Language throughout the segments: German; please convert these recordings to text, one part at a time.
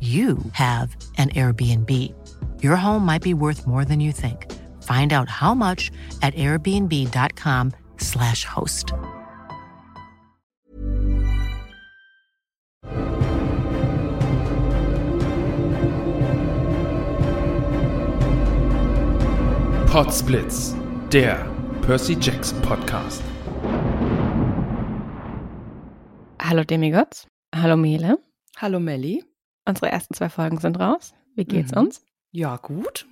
you have an Airbnb. Your home might be worth more than you think. Find out how much at airbnb.com/host. Podsblitz, der Percy Jackson Podcast. Hallo Demigods, hallo Mele. Hallo Meli. Unsere ersten 2 Folgen sind raus. Wie geht's uns? Ja, gut.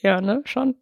Ja, ne? Schon.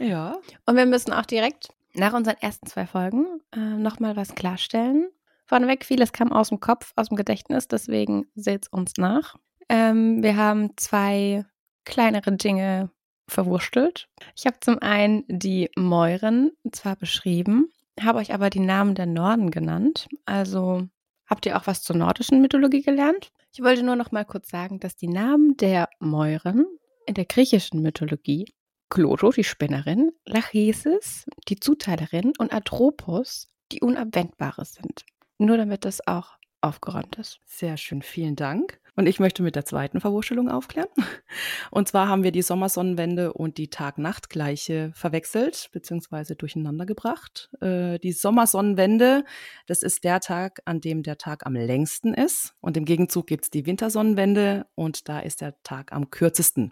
Ja. Und wir müssen auch direkt nach unseren ersten 2 Folgen nochmal was klarstellen. Vorneweg, vieles kam aus dem Kopf, aus dem Gedächtnis, deswegen seht's uns nach. Wir haben 2 kleinere Dinge verwurstelt. Ich habe zum einen die Mäuren zwar beschrieben, habe euch aber die Namen der Norden genannt. Also habt ihr auch was zur nordischen Mythologie gelernt? Ich wollte nur noch mal kurz sagen, dass die Namen der Mäuren in der griechischen Mythologie Kloto, die Spinnerin, Lachesis, die Zuteilerin und Atropos, die Unabwendbare sind. Nur damit das auch aufgeräumt ist. Sehr schön, vielen Dank. Und ich möchte mit der zweiten Verwurschelung aufklären. Und zwar haben wir die Sommersonnenwende und die Tag-Nacht-Gleiche verwechselt bzw. durcheinander gebracht. Die Sommersonnenwende, das ist der Tag, an dem der Tag am längsten ist. Und im Gegenzug gibt es die Wintersonnenwende und da ist der Tag am kürzesten.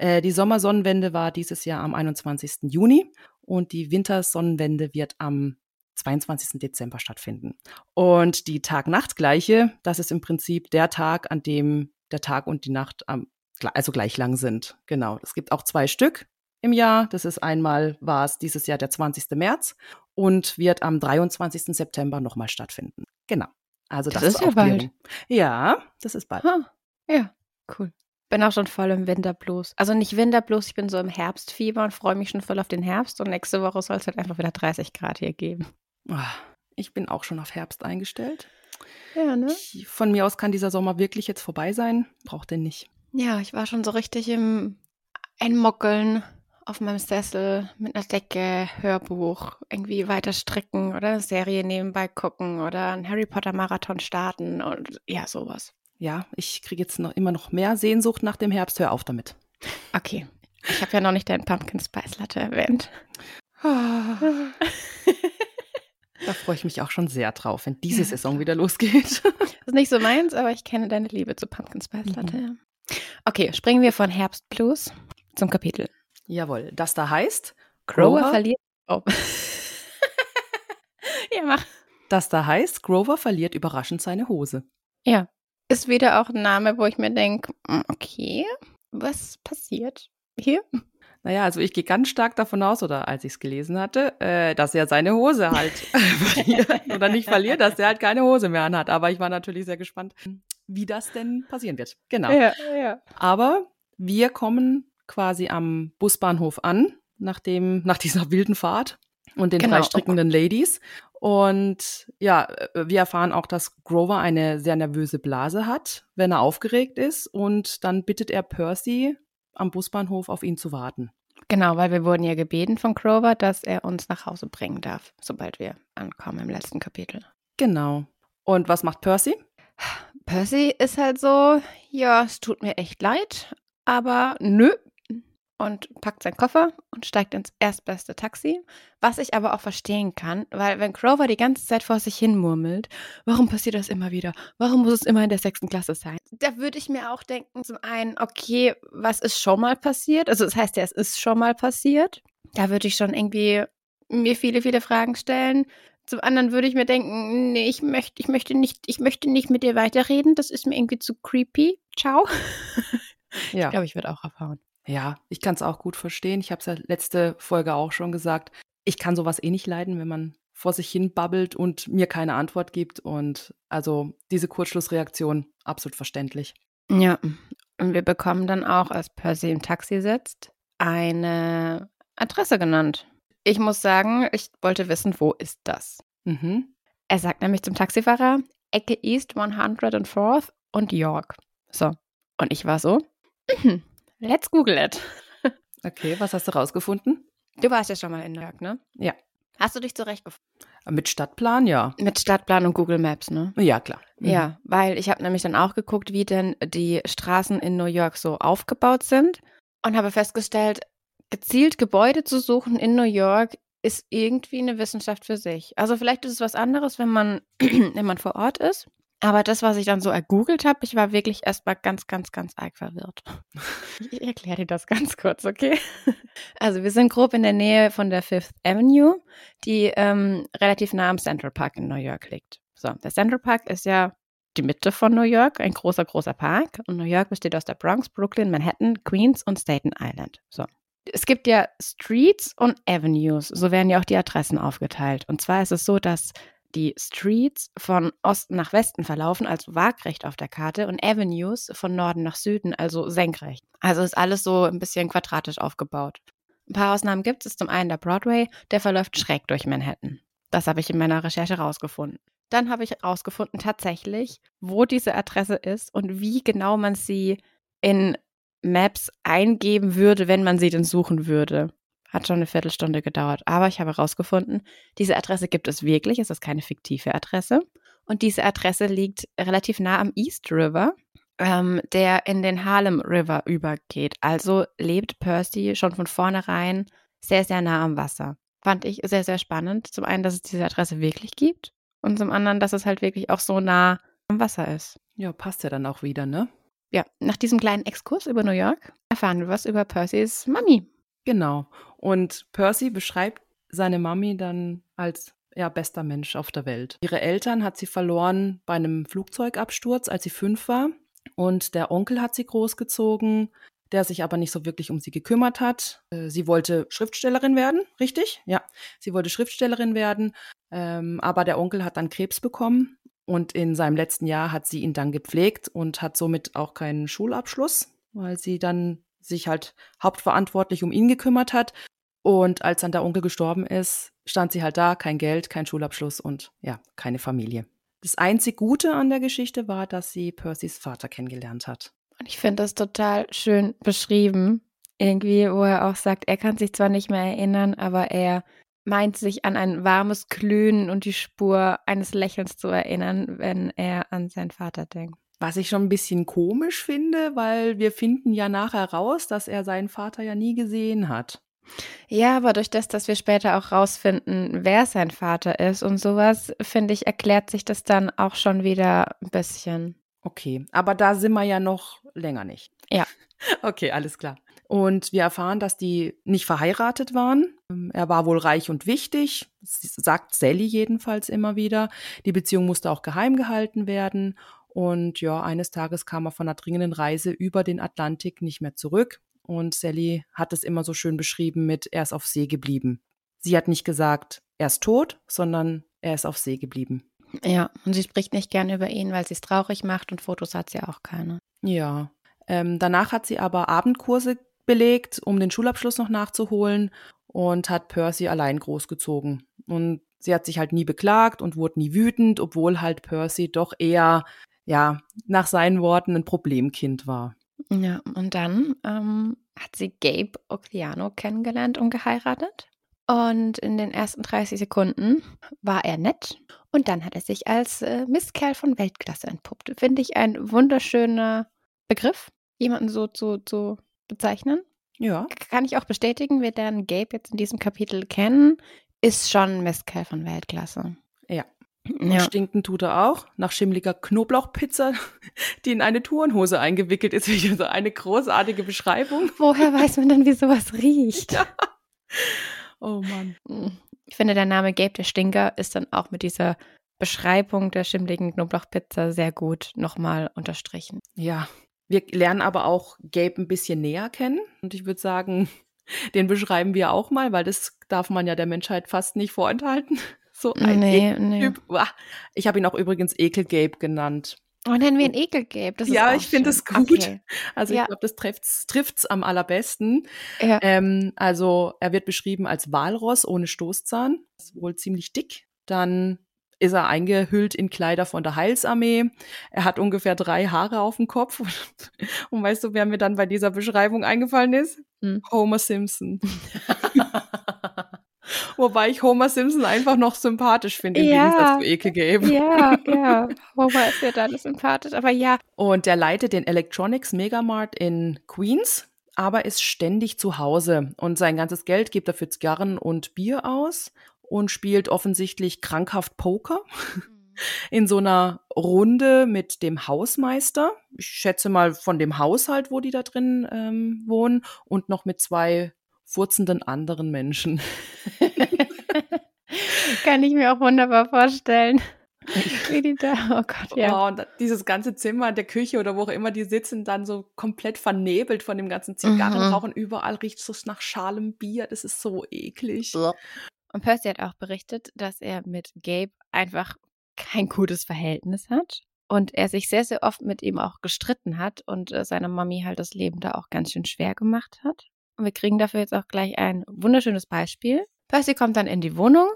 Die Sommersonnenwende war dieses Jahr am 21. Juni und die Wintersonnenwende wird am 22. Dezember stattfinden. Und die Tag-Nacht-Gleiche, das ist im Prinzip der Tag, an dem der Tag und die Nacht also gleich lang sind. Genau, es gibt auch 2 Stück im Jahr. Das ist einmal, war es dieses Jahr der 20. März und wird am 23. September nochmal stattfinden. Genau. Also das ist ja bald. Ja, das ist bald. Ah, ja, cool. Bin auch schon voll im Winterblues. Also nicht Winterblues, ich bin so im Herbstfieber und freue mich schon voll auf den Herbst. Und nächste Woche soll es halt einfach wieder 30 Grad hier geben. Ich bin auch schon auf Herbst eingestellt. Ja, ne? Von mir aus kann dieser Sommer wirklich jetzt vorbei sein. Braucht den nicht. Ja, ich war schon so richtig im Einmockeln auf meinem Sessel mit einer Decke, Hörbuch, irgendwie weiter stricken oder eine Serie nebenbei gucken oder einen Harry Potter Marathon starten und ja, sowas. Ja, ich kriege jetzt noch immer noch mehr Sehnsucht nach dem Herbst. Hör auf damit. Okay. Ich habe ja noch nicht deinen Pumpkin Spice Latte erwähnt. Da freue ich mich auch schon sehr drauf, wenn diese Saison wieder losgeht. Das ist nicht so meins, aber ich kenne deine Liebe zu Pumpkin Spice Latte. Mhm. Okay, springen wir von Herbstblues zum Kapitel. Jawohl, das da heißt Grover verliert. Oh. Ja, mach. Das da heißt Grover verliert überraschend seine Hose. Ja, ist wieder auch ein Name, wo ich mir denke, okay, was passiert hier? Naja, also ich gehe ganz stark davon aus, oder als ich es gelesen hatte, dass er seine Hose halt verliert oder nicht verliert, dass er halt keine Hose mehr anhat. Aber ich war natürlich sehr gespannt, wie das denn passieren wird. Genau. Ja, ja. Aber wir kommen quasi am Busbahnhof an, nach dieser wilden Fahrt und den drei strickenden Ladies. Und ja, wir erfahren auch, dass Grover eine sehr nervöse Blase hat, wenn er aufgeregt ist. Und dann bittet er Percy, am Busbahnhof auf ihn zu warten. Genau, weil wir wurden ja gebeten von Grover, dass er uns nach Hause bringen darf, sobald wir ankommen im letzten Kapitel. Genau. Und was macht Percy? Percy ist halt so, ja, es tut mir echt leid, aber nö. Und packt seinen Koffer und steigt ins erstbeste Taxi, was ich aber auch verstehen kann, weil wenn Grover die ganze Zeit vor sich hin murmelt, warum passiert das immer wieder? Warum muss es immer in der 6. Klasse sein? Da würde ich mir auch denken, zum einen, okay, was ist schon mal passiert? Also das heißt ja, es ist schon mal passiert. Da würde ich schon irgendwie mir viele, viele Fragen stellen. Zum anderen würde ich mir denken, nee, ich möchte nicht mit dir weiterreden, das ist mir irgendwie zu creepy. Ciao. Ja. Ich glaube, ich würde auch abhauen. Ja, ich kann es auch gut verstehen. Ich habe es ja letzte Folge auch schon gesagt. Ich kann sowas eh nicht leiden, wenn man vor sich hin babbelt und mir keine Antwort gibt. Und also diese Kurzschlussreaktion, absolut verständlich. Ja, und wir bekommen dann auch, als Percy im Taxi sitzt, eine Adresse genannt. Ich muss sagen, ich wollte wissen, wo ist das? Mhm. Er sagt nämlich zum Taxifahrer, Ecke East 104th und York. So, und ich war so, let's Google it. Okay, was hast du rausgefunden? Du warst ja schon mal in York, ne? Ja. Hast du dich zurechtgefunden? Mit Stadtplan, ja. Mit Stadtplan und Google Maps, ne? Ja, klar. Mhm. Ja, weil ich habe nämlich dann auch geguckt, wie denn die Straßen in New York so aufgebaut sind und habe festgestellt, gezielt Gebäude zu suchen in New York ist irgendwie eine Wissenschaft für sich. Also vielleicht ist es was anderes, wenn man vor Ort ist. Aber das, was ich dann so ergoogelt habe, ich war wirklich erstmal ganz, ganz, ganz arg verwirrt. Ich erkläre dir das ganz kurz, okay? Also wir sind grob in der Nähe von der Fifth Avenue, die relativ nah am Central Park in New York liegt. So, der Central Park ist ja die Mitte von New York, ein großer, großer Park. Und New York besteht aus der Bronx, Brooklyn, Manhattan, Queens und Staten Island. So. Es gibt ja Streets und Avenues, so werden ja auch die Adressen aufgeteilt. Und zwar ist es so, dass die Streets von Osten nach Westen verlaufen, also waagrecht auf der Karte, und Avenues von Norden nach Süden, also senkrecht. Also ist alles so ein bisschen quadratisch aufgebaut. Ein paar Ausnahmen gibt es. Zum einen der Broadway, der verläuft schräg durch Manhattan. Das habe ich in meiner Recherche rausgefunden. Dann habe ich rausgefunden tatsächlich, wo diese Adresse ist und wie genau man sie in Maps eingeben würde, wenn man sie denn suchen würde. Hat schon eine Viertelstunde gedauert, aber ich habe herausgefunden, diese Adresse gibt es wirklich, es ist keine fiktive Adresse. Und diese Adresse liegt relativ nah am East River, der in den Harlem River übergeht. Also lebt Percy schon von vornherein sehr, sehr nah am Wasser. Fand ich sehr, sehr spannend. Zum einen, dass es diese Adresse wirklich gibt und zum anderen, dass es halt wirklich auch so nah am Wasser ist. Ja, passt ja dann auch wieder, ne? Ja, nach diesem kleinen Exkurs über New York erfahren wir was über Percys Mami. Genau. Und Percy beschreibt seine Mami dann als ja, bester Mensch auf der Welt. Ihre Eltern hat sie verloren bei einem Flugzeugabsturz, als sie 5 war. Und der Onkel hat sie großgezogen, der sich aber nicht so wirklich um sie gekümmert hat. Sie wollte Schriftstellerin werden, richtig? Ja, sie wollte Schriftstellerin werden. Aber der Onkel hat dann Krebs bekommen. Und in seinem letzten Jahr hat sie ihn dann gepflegt und hat somit auch keinen Schulabschluss, weil sie dann sich halt hauptverantwortlich um ihn gekümmert hat. Und als dann der Onkel gestorben ist, stand sie halt da, kein Geld, kein Schulabschluss und ja, keine Familie. Das einzig Gute an der Geschichte war, dass sie Percys Vater kennengelernt hat. Und ich finde das total schön beschrieben, irgendwie, wo er auch sagt, er kann sich zwar nicht mehr erinnern, aber er meint sich an ein warmes Glühen und die Spur eines Lächelns zu erinnern, wenn er an seinen Vater denkt. Was ich schon ein bisschen komisch finde, weil wir finden ja nachher raus, dass er seinen Vater ja nie gesehen hat. Ja, aber durch das, dass wir später auch rausfinden, wer sein Vater ist und sowas, finde ich, erklärt sich das dann auch schon wieder ein bisschen. Okay, aber da sind wir ja noch länger nicht. Ja. Okay, alles klar. Und wir erfahren, dass die nicht verheiratet waren. Er war wohl reich und wichtig, sagt Sally jedenfalls immer wieder. Die Beziehung musste auch geheim gehalten werden. Und ja, eines Tages kam er von einer dringenden Reise über den Atlantik nicht mehr zurück. Und Sally hat es immer so schön beschrieben mit, er ist auf See geblieben. Sie hat nicht gesagt, er ist tot, sondern er ist auf See geblieben. Ja, und sie spricht nicht gerne über ihn, weil sie es traurig macht und Fotos hat sie auch keine. Ja, danach hat sie aber Abendkurse belegt, um den Schulabschluss noch nachzuholen und hat Percy allein großgezogen. Und Sie hat sich halt nie beklagt und wurde nie wütend, obwohl halt Percy doch eher, ja, nach seinen Worten ein Problemkind war. Ja, und dann hat sie Gabe Ugliano kennengelernt und geheiratet. Und in den ersten 30 Sekunden war er nett. Und dann hat er sich als Mistkerl von Weltklasse entpuppt. Finde ich ein wunderschöner Begriff, jemanden so zu bezeichnen. Ja. Kann ich auch bestätigen, wir lernen Gabe jetzt in diesem Kapitel kennen. Ist schon ein Mistkerl von Weltklasse. Ja. Ja. Stinken tut er auch, nach schimmeliger Knoblauchpizza, die in eine Turnhose eingewickelt ist. Also eine großartige Beschreibung. Woher weiß man denn, wie sowas riecht? Ja. Oh Mann. Ich finde, der Name Gabe, der Stinker, ist dann auch mit dieser Beschreibung der schimmeligen Knoblauchpizza sehr gut nochmal unterstrichen. Ja, wir lernen aber auch Gabe ein bisschen näher kennen. Und ich würde sagen, den beschreiben wir auch mal, weil das darf man ja der Menschheit fast nicht vorenthalten. So ein Ekeltyp. Nee. Ich habe ihn auch übrigens Ekel-Gabe genannt. Oh, nennen wir ihn Ekel-Gabe. Das ist ja, ich finde es gut. Okay. Also ja. Ich glaube, das trifft's am allerbesten. Ja. Also er wird beschrieben als Walross ohne Stoßzahn. Ist wohl ziemlich dick. Dann ist er eingehüllt in Kleider von der Heilsarmee. Er hat ungefähr 3 Haare auf dem Kopf. Und weißt du, wer mir dann bei dieser Beschreibung eingefallen ist? Homer Simpson. Wobei ich Homer Simpson einfach noch sympathisch finde, im Gegensatz zu Ekel-Gabe. Ja, ja. Homer ist ja dann sympathisch, aber ja. Und der leitet den Electronics Megamart in Queens, aber ist ständig zu Hause. Und sein ganzes Geld gibt er für Zigarren und Bier aus und spielt offensichtlich krankhaft Poker in so einer Runde mit dem Hausmeister. Ich schätze mal von dem Haushalt, wo die da drin wohnen, und noch mit 2 furzenden anderen Menschen. Kann ich mir auch wunderbar vorstellen. Wie die da, oh Gott, ja. Oh, und dieses ganze Zimmer in der Küche oder wo auch immer die sitzen, dann so komplett vernebelt von dem ganzen Zigarrenrauchen. Überall riecht es nach schalem Bier. Das ist so eklig. Und Percy hat auch berichtet, dass er mit Gabe einfach kein gutes Verhältnis hat. Und er sich sehr, sehr oft mit ihm auch gestritten hat und seiner Mami halt das Leben da auch ganz schön schwer gemacht hat. Und wir kriegen dafür jetzt auch gleich ein wunderschönes Beispiel. Percy kommt dann in die Wohnung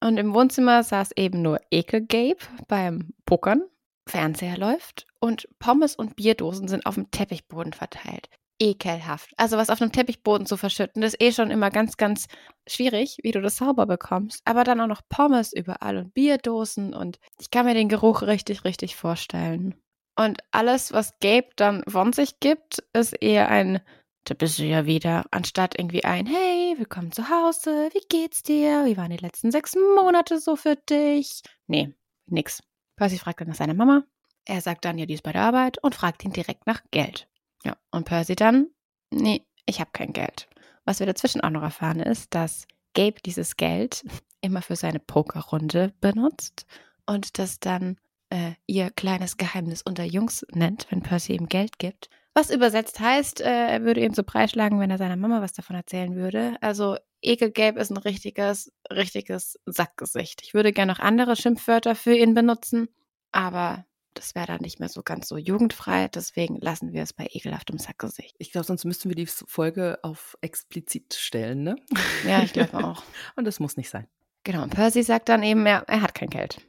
und im Wohnzimmer saß eben nur Ekel-Gabe beim Pokern. Fernseher läuft und Pommes und Bierdosen sind auf dem Teppichboden verteilt. Ekelhaft. Also was auf einem Teppichboden zu verschütten, das ist schon immer ganz, ganz schwierig, wie du das sauber bekommst. Aber dann auch noch Pommes überall und Bierdosen und ich kann mir den Geruch richtig, richtig vorstellen. Und alles, was Gabe dann von sich gibt, ist eher ein "Da bist du ja wieder", anstatt irgendwie ein "Hey, willkommen zu Hause, wie geht's dir? Wie waren die letzten 6 Monate so für dich?" Nee, nix. Percy fragt dann nach seiner Mama. Er sagt dann, ja, die ist bei der Arbeit und fragt ihn direkt nach Geld. Ja, und Percy dann, nee, ich habe kein Geld. Was wir dazwischen auch noch erfahren ist, dass Gabe dieses Geld immer für seine Pokerrunde benutzt und das dann ihr kleines Geheimnis unter Jungs nennt, wenn Percy ihm Geld gibt. Was übersetzt heißt, er würde ihm so breitschlagen, wenn er seiner Mama was davon erzählen würde. Also Ekel-Gabe ist ein richtiges Sackgesicht. Ich würde gerne noch andere Schimpfwörter für ihn benutzen, aber das wäre dann nicht mehr so ganz so jugendfrei. Deswegen lassen wir es bei ekelhaftem Sackgesicht. Ich glaube, sonst müssten wir die Folge auf explizit stellen, ne? Ja, ich glaube auch. Und das muss nicht sein. Genau, und Percy sagt dann eben, er hat kein Geld.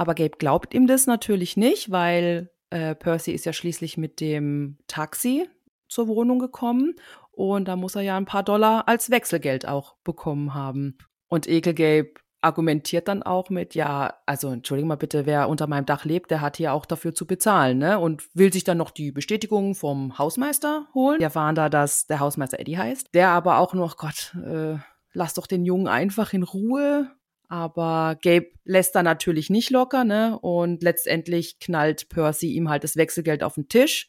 Aber Gabe glaubt ihm das natürlich nicht, weil Percy ist ja schließlich mit dem Taxi zur Wohnung gekommen und da muss er ja ein paar Dollar als Wechselgeld auch bekommen haben. Und Ekel-Gabe argumentiert dann auch mit, ja, also entschuldigung mal bitte, wer unter meinem Dach lebt, der hat hier auch dafür zu bezahlen, ne? Und will sich dann noch die Bestätigung vom Hausmeister holen. Wir erfahren da, dass der Hausmeister Eddie heißt, der aber auch nur, Gott, lass doch den Jungen einfach in Ruhe. Aber Gabe lässt da natürlich nicht locker, ne? Und letztendlich knallt Percy ihm halt das Wechselgeld auf den Tisch.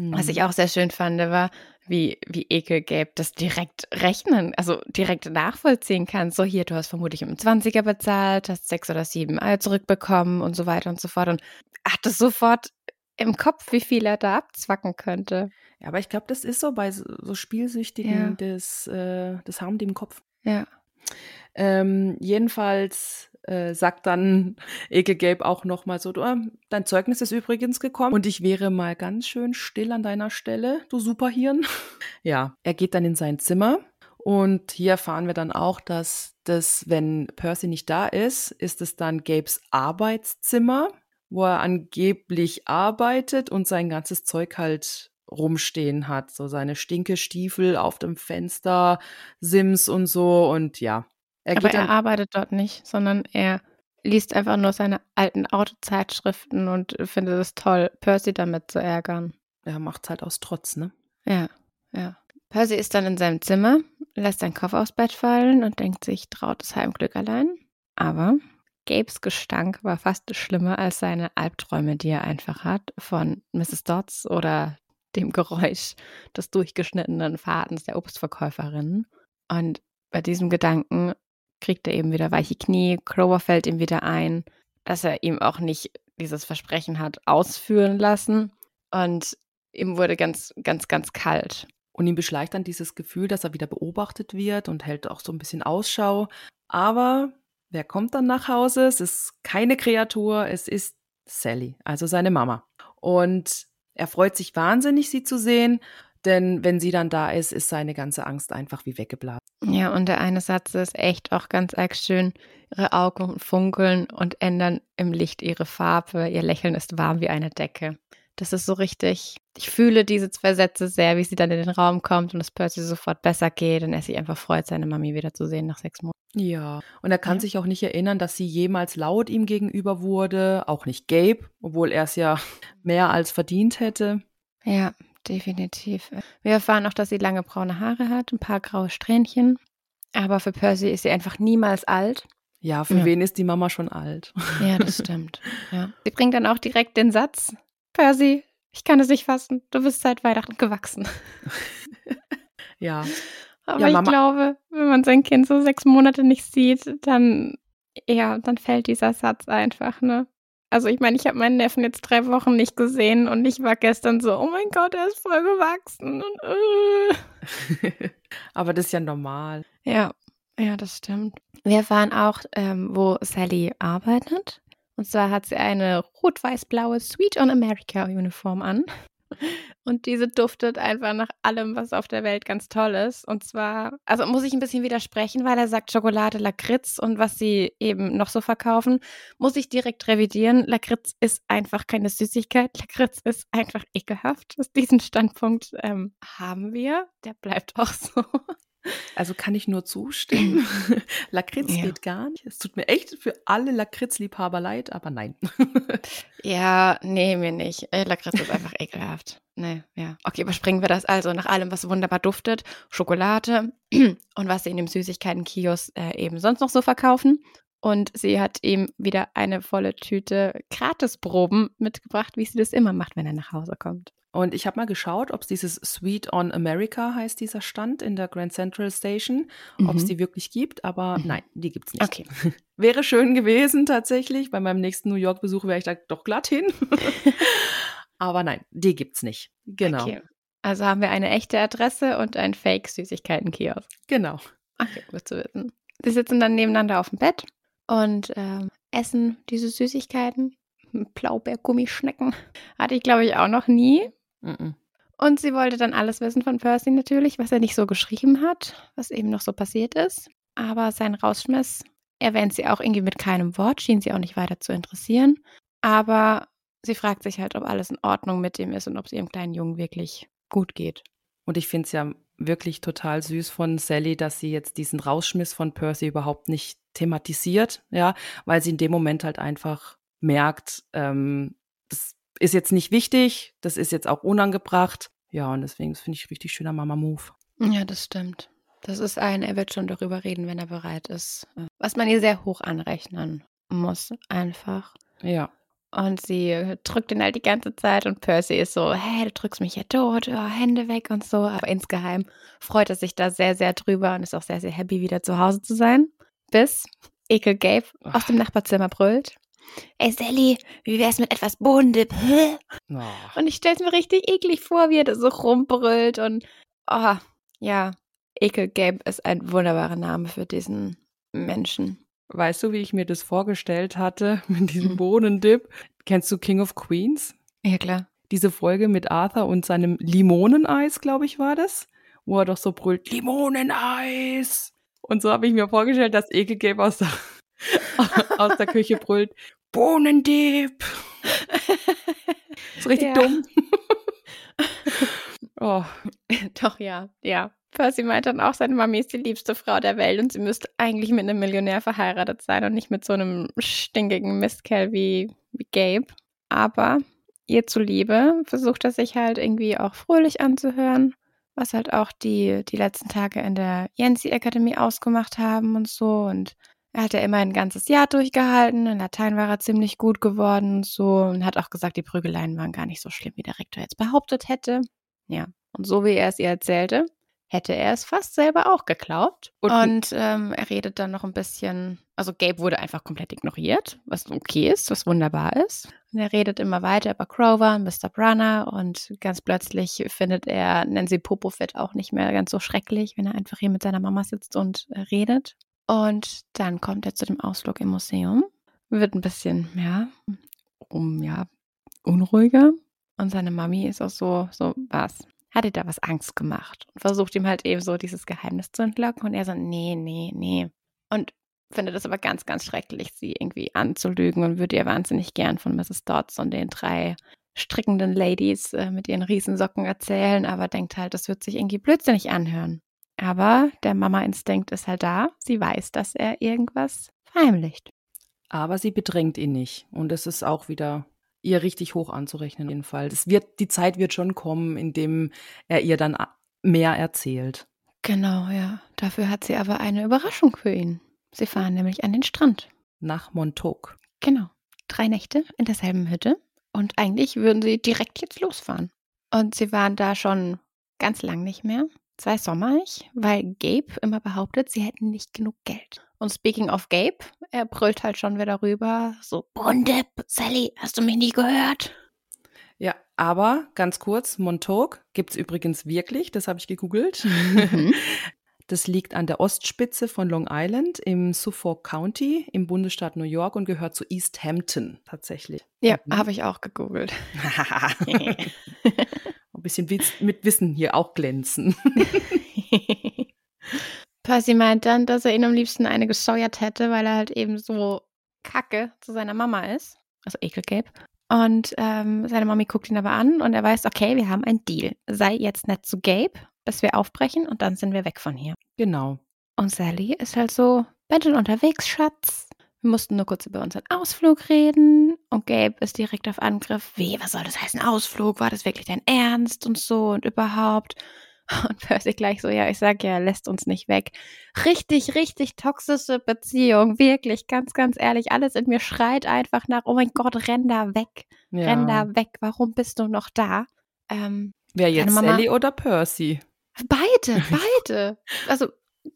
Was ich auch sehr schön fand, war, wie Ekel-Gabe das direkt rechnen, also direkt nachvollziehen kann. So hier, du hast vermutlich um 20er bezahlt, hast 6 oder 7 Eier zurückbekommen und so weiter und so fort. Und hat das sofort im Kopf, wie viel er da abzwacken könnte. Ja, aber ich glaube, das ist so bei so Spielsüchtigen, das haben die im Kopf. Ja. Jedenfalls sagt dann Ekel-Gabe auch nochmal so, dein Zeugnis ist übrigens gekommen und ich wäre mal ganz schön still an deiner Stelle, du Superhirn. Ja, er geht dann in sein Zimmer und hier erfahren wir dann auch, dass dass, wenn Percy nicht da ist, ist es dann Gabes Arbeitszimmer, wo er angeblich arbeitet und sein ganzes Zeug halt rumstehen hat. So seine Stinkestiefel auf dem Fenster, Sims und so und ja. Aber er arbeitet dort nicht, sondern er liest einfach nur seine alten Autozeitschriften und findet es toll, Percy damit zu ärgern. Er macht's halt aus Trotz, ne? Ja, ja. Percy ist dann in seinem Zimmer, lässt seinen Koffer aufs Bett fallen und denkt sich, traut das Heimglück allein. Aber Gabes Gestank war fast schlimmer als seine Albträume, die er einfach hat, von Mrs. Dodds oder dem Geräusch des durchgeschnittenen Fadens der Obstverkäuferin. Und bei diesem Gedanken kriegt er eben wieder weiche Knie, Grover fällt ihm wieder ein, dass er ihm auch nicht dieses Versprechen hat ausführen lassen und ihm wurde ganz, ganz, ganz kalt. Und ihm beschleicht dann dieses Gefühl, dass er wieder beobachtet wird und hält auch so ein bisschen Ausschau. Aber wer kommt dann nach Hause? Es ist keine Kreatur, es ist Sally, also seine Mama. Und er freut sich wahnsinnig, sie zu sehen, denn wenn sie dann da ist, ist seine ganze Angst einfach wie weggeblasen. Ja, und der eine Satz ist echt auch ganz arg schön. Ihre Augen funkeln und ändern im Licht ihre Farbe. Ihr Lächeln ist warm wie eine Decke. Das ist so richtig. Ich fühle diese zwei Sätze sehr, wie sie dann in den Raum kommt und es Percy sofort besser geht und er sich einfach freut, seine Mami wiederzusehen nach 6 Monaten. Ja, und er kann sich auch nicht erinnern, dass sie jemals laut ihm gegenüber wurde, auch nicht Gabe, obwohl er es ja mehr als verdient hätte. Ja, definitiv. Wir erfahren auch, dass sie lange braune Haare hat, ein paar graue Strähnchen, aber für Percy ist sie einfach niemals alt. Ja, für wen ist die Mama schon alt? Ja, das stimmt. Ja. Sie bringt dann auch direkt den Satz, Percy, ich kann es nicht fassen, du bist seit Weihnachten gewachsen. Ja. Aber ja, ich glaube, wenn man sein Kind so 6 Monate nicht sieht, dann fällt dieser Satz einfach, ne? Also ich meine, ich habe meinen Neffen jetzt 3 Wochen nicht gesehen und ich war gestern so, oh mein Gott, er ist voll gewachsen. Und. Aber das ist ja normal. Ja, ja, das stimmt. Wir erfahren auch, wo Sally arbeitet. Und zwar hat sie eine rot-weiß-blaue Sweet on America-Uniform an. Und diese duftet einfach nach allem, was auf der Welt ganz toll ist. Und zwar, also muss ich ein bisschen widersprechen, weil er sagt Schokolade, Lakritz und was sie eben noch so verkaufen, muss ich direkt revidieren. Lakritz ist einfach keine Süßigkeit. Lakritz ist einfach ekelhaft. Diesen Standpunkt haben wir. Der bleibt auch so. Also kann ich nur zustimmen. Lakritz geht gar nicht. Es tut mir echt für alle Lakritz-Liebhaber leid, aber nein. Ja, nee, mir nicht. Lakritz ist einfach ekelhaft. Nee, ja. Okay, überspringen wir das also. Nach allem, was wunderbar duftet, Schokolade und was sie in dem Süßigkeiten-Kiosk eben sonst noch so verkaufen. Und sie hat ihm wieder eine volle Tüte Gratisproben mitgebracht, wie sie das immer macht, wenn er nach Hause kommt. Und ich habe mal geschaut, ob es dieses Sweet on America heißt, dieser Stand in der Grand Central Station, ob es die wirklich gibt, aber nein, die gibt es nicht. Okay. Wäre schön gewesen tatsächlich, bei meinem nächsten New York-Besuch wäre ich da doch glatt hin, aber nein, die gibt es nicht, genau. Okay. Also haben wir eine echte Adresse und einen Fake-Süßigkeiten-Kiosk. Genau. Okay, gut zu wissen. Sie sitzen dann nebeneinander auf dem Bett und essen diese Süßigkeiten, Blaubeer-Gummischnecken, hatte ich glaube ich auch noch nie. Und sie wollte dann alles wissen von Percy natürlich, was er nicht so geschrieben hat, was eben noch so passiert ist. Aber sein Rausschmiss erwähnt sie auch irgendwie mit keinem Wort, schien sie auch nicht weiter zu interessieren. Aber sie fragt sich halt, ob alles in Ordnung mit ihm ist und ob es ihrem kleinen Jungen wirklich gut geht. Und ich finde es ja wirklich total süß von Sally, dass sie jetzt diesen Rausschmiss von Percy überhaupt nicht thematisiert, ja, weil sie in dem Moment halt einfach merkt, ist jetzt nicht wichtig, das ist jetzt auch unangebracht. Ja, und deswegen finde ich richtig schöner Mama-Move. Ja, das stimmt. Das ist er wird schon darüber reden, wenn er bereit ist. Was man ihr sehr hoch anrechnen muss, einfach. Ja. Und sie drückt ihn halt die ganze Zeit und Percy ist so, hey, du drückst mich ja tot, oh, Hände weg und so. Aber insgeheim freut er sich da sehr, sehr drüber und ist auch sehr, sehr happy, wieder zu Hause zu sein. Bis Ekel Gabe aus dem Nachbarzimmer brüllt. Ey Sally, wie wär's mit etwas Bohnendip? Oh. Und ich stell's mir richtig eklig vor, wie er da so rumbrüllt und Ekel Gabe ist ein wunderbarer Name für diesen Menschen. Weißt du, wie ich mir das vorgestellt hatte mit diesem Bohnendip? Kennst du King of Queens? Ja, klar. Diese Folge mit Arthur und seinem Limoneneis, glaube ich, war das, wo er doch so brüllt, Limoneneis! Und so habe ich mir vorgestellt, dass Ekelgabe aus der Küche brüllt, Bohnendieb! So richtig dumm. Oh. Doch, ja. Percy meint dann auch, seine Mami ist die liebste Frau der Welt und sie müsste eigentlich mit einem Millionär verheiratet sein und nicht mit so einem stinkigen Mistkerl wie Gabe. Aber ihr zuliebe versucht er sich halt irgendwie auch fröhlich anzuhören, was halt auch die letzten Tage in der Yancy-Akademie ausgemacht haben und so. Und er hat ja immer ein ganzes Jahr durchgehalten, in Latein war er ziemlich gut geworden und so. Und hat auch gesagt, die Prügeleien waren gar nicht so schlimm, wie der Rektor jetzt behauptet hätte. Ja, und so wie er es ihr erzählte, hätte er es fast selber auch geglaubt. Und er redet dann noch ein bisschen, also Gabe wurde einfach komplett ignoriert, was okay ist, was wunderbar ist. Und er redet immer weiter über Grover und Mr. Brunner und ganz plötzlich findet er Nancy Popofit auch nicht mehr ganz so schrecklich, wenn er einfach hier mit seiner Mama sitzt und redet. Und dann kommt er zu dem Ausflug im Museum, wird ein bisschen, unruhiger. Und seine Mami ist auch so was. Hat ihr da was Angst gemacht und versucht ihm halt eben so dieses Geheimnis zu entlocken und er so, nee. Und findet es aber ganz, ganz schrecklich, sie irgendwie anzulügen und würde ihr wahnsinnig gern von Mrs. Dodds und den 3 strickenden Ladies mit ihren Riesensocken erzählen, aber denkt halt, das wird sich irgendwie blödsinnig anhören. Aber der Mama-Instinkt ist halt da, sie weiß, dass er irgendwas verheimlicht. Aber sie bedrängt ihn nicht und es ist auch wieder ihr richtig hoch anzurechnen, jedenfalls. Die Zeit wird schon kommen, indem er ihr dann mehr erzählt. Genau, ja. Dafür hat sie aber eine Überraschung für ihn. Sie fahren nämlich an den Strand. Nach Montauk. Genau. 3 Nächte in derselben Hütte. Und eigentlich würden sie direkt jetzt losfahren. Und sie waren da schon ganz lang nicht mehr. 2 Sommer, weil Gabe immer behauptet, sie hätten nicht genug Geld. Und speaking of Gabe, er brüllt halt schon wieder rüber, so, Brundepp, Sally, hast du mich nie gehört? Ja, aber ganz kurz, Montauk gibt es übrigens wirklich, das habe ich gegoogelt. Mhm. Das liegt an der Ostspitze von Long Island im Suffolk County im Bundesstaat New York und gehört zu East Hampton tatsächlich. Ja, habe ich auch gegoogelt. Ein bisschen mit Wissen hier auch glänzen. Percy meint dann, dass er ihn am liebsten eine gesäuert hätte, weil er halt eben so kacke zu seiner Mama ist. Also ekelgelb. Und seine Mami guckt ihn aber an und er weiß, okay, wir haben einen Deal. Sei jetzt nett zu Gabe, bis wir aufbrechen und dann sind wir weg von hier. Genau. Und Sally ist halt so, bin schon unterwegs, Schatz. Wir mussten nur kurz über unseren Ausflug reden und Gabe ist direkt auf Angriff. Wie, was soll das heißen, Ausflug? War das wirklich dein Ernst und so und überhaupt? Und Percy gleich so, ja, ich sag ja, lässt uns nicht weg. Richtig, richtig toxische Beziehung, wirklich, ganz, ganz ehrlich. Alles in mir schreit einfach nach, oh mein Gott, renn da weg, ja. Renn da weg, warum bist du noch da? Wer jetzt, Sally oder Percy? Beide. Also,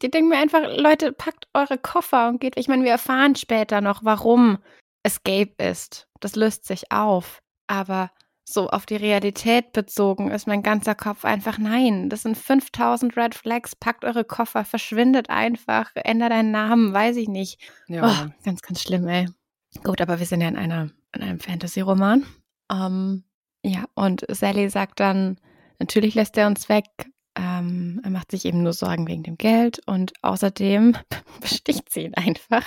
die denken mir einfach, Leute, packt eure Koffer und geht, ich meine, wir erfahren später noch, warum es Gabe ist. Das löst sich auf, aber so auf die Realität bezogen ist mein ganzer Kopf einfach, nein, das sind 5000 Red Flags, packt eure Koffer, verschwindet einfach, ändert einen Namen, weiß ich nicht. Ja. Oh, ganz, ganz schlimm, ey. Gut, aber wir sind ja in einem Fantasy-Roman. Und Sally sagt dann, natürlich lässt er uns weg, er macht sich eben nur Sorgen wegen dem Geld und außerdem besticht sie ihn einfach,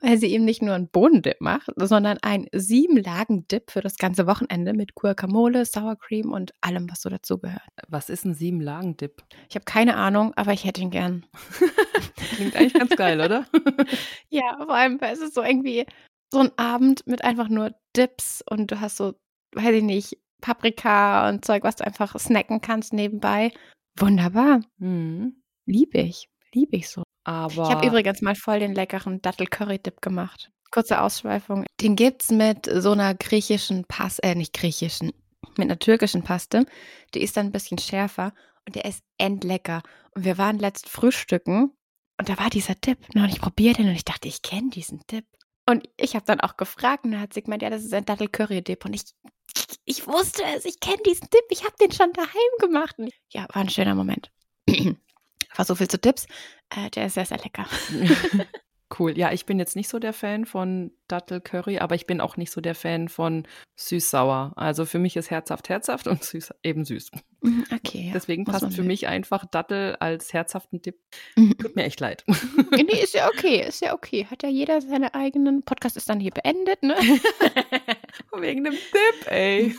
weil sie ihm nicht nur einen Bohnendip macht, sondern einen 7-Lagen-Dip für das ganze Wochenende mit Guacamole, Sour Cream und allem, was so dazugehört. Was ist ein 7-Lagen-Dip? Ich habe keine Ahnung, aber ich hätte ihn gern. Klingt eigentlich ganz geil, oder? Ja, vor allem, weil es ist so irgendwie so ein Abend mit einfach nur Dips und du hast so, weiß ich nicht, Paprika und Zeug, was du einfach snacken kannst nebenbei. Wunderbar. Mhm. Liebe ich so. Aber ich habe übrigens mal voll den leckeren Dattel-Curry-Dip gemacht. Kurze Ausschweifung. Den gibt's mit so einer mit einer türkischen Paste. Die ist dann ein bisschen schärfer und der ist endlecker. Und wir waren letztens frühstücken und da war dieser Dip. Und ich probiere den und ich dachte, ich kenne diesen Dip. Und ich habe dann auch gefragt und dann hat sie gemeint, ja, das ist ein Dattel-Curry-Dip. Und ich wusste es, ich kenne diesen Dip, ich habe den schon daheim gemacht. Ja, war ein schöner Moment. Aber so viel zu Tipps, der ist sehr, sehr lecker. Cool. Ja, ich bin jetzt nicht so der Fan von Dattelcurry, aber ich bin auch nicht so der Fan von süß-sauer. Also für mich ist herzhaft und süß eben süß. Okay. Ja. Deswegen passt für mich einfach Dattel als herzhaften Dip. Tut mir echt leid. Nee, ist ja okay, ist ja okay. Hat ja jeder seine eigenen. Podcast ist dann hier beendet, ne? Wegen dem Dip, ey.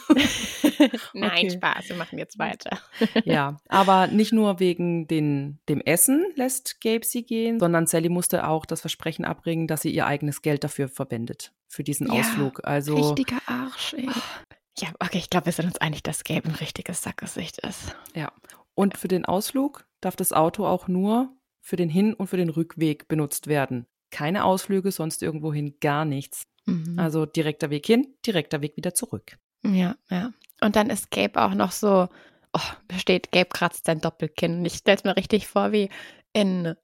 Nein, okay. Spaß, wir machen jetzt weiter. Ja, aber nicht nur wegen dem Essen lässt Gabe sie gehen, sondern Sally musste auch das Versprechen abbringen, dass sie ihr eigenes Geld dafür verwendet, für diesen Ausflug. Also richtiger Arsch, ey. Ja, okay, ich glaube, wir sind uns einig, dass Gabe ein richtiges Sackgesicht ist. Ja, und für den Ausflug darf das Auto auch nur für den Hin- und für den Rückweg benutzt werden. Keine Ausflüge, sonst irgendwohin, gar nichts. Also direkter Weg hin, direkter Weg wieder zurück. Ja, ja. Und dann ist Gabe auch noch so, besteht, Gabe kratzt sein Doppelkinn. Ich stelle es mir richtig vor, wie in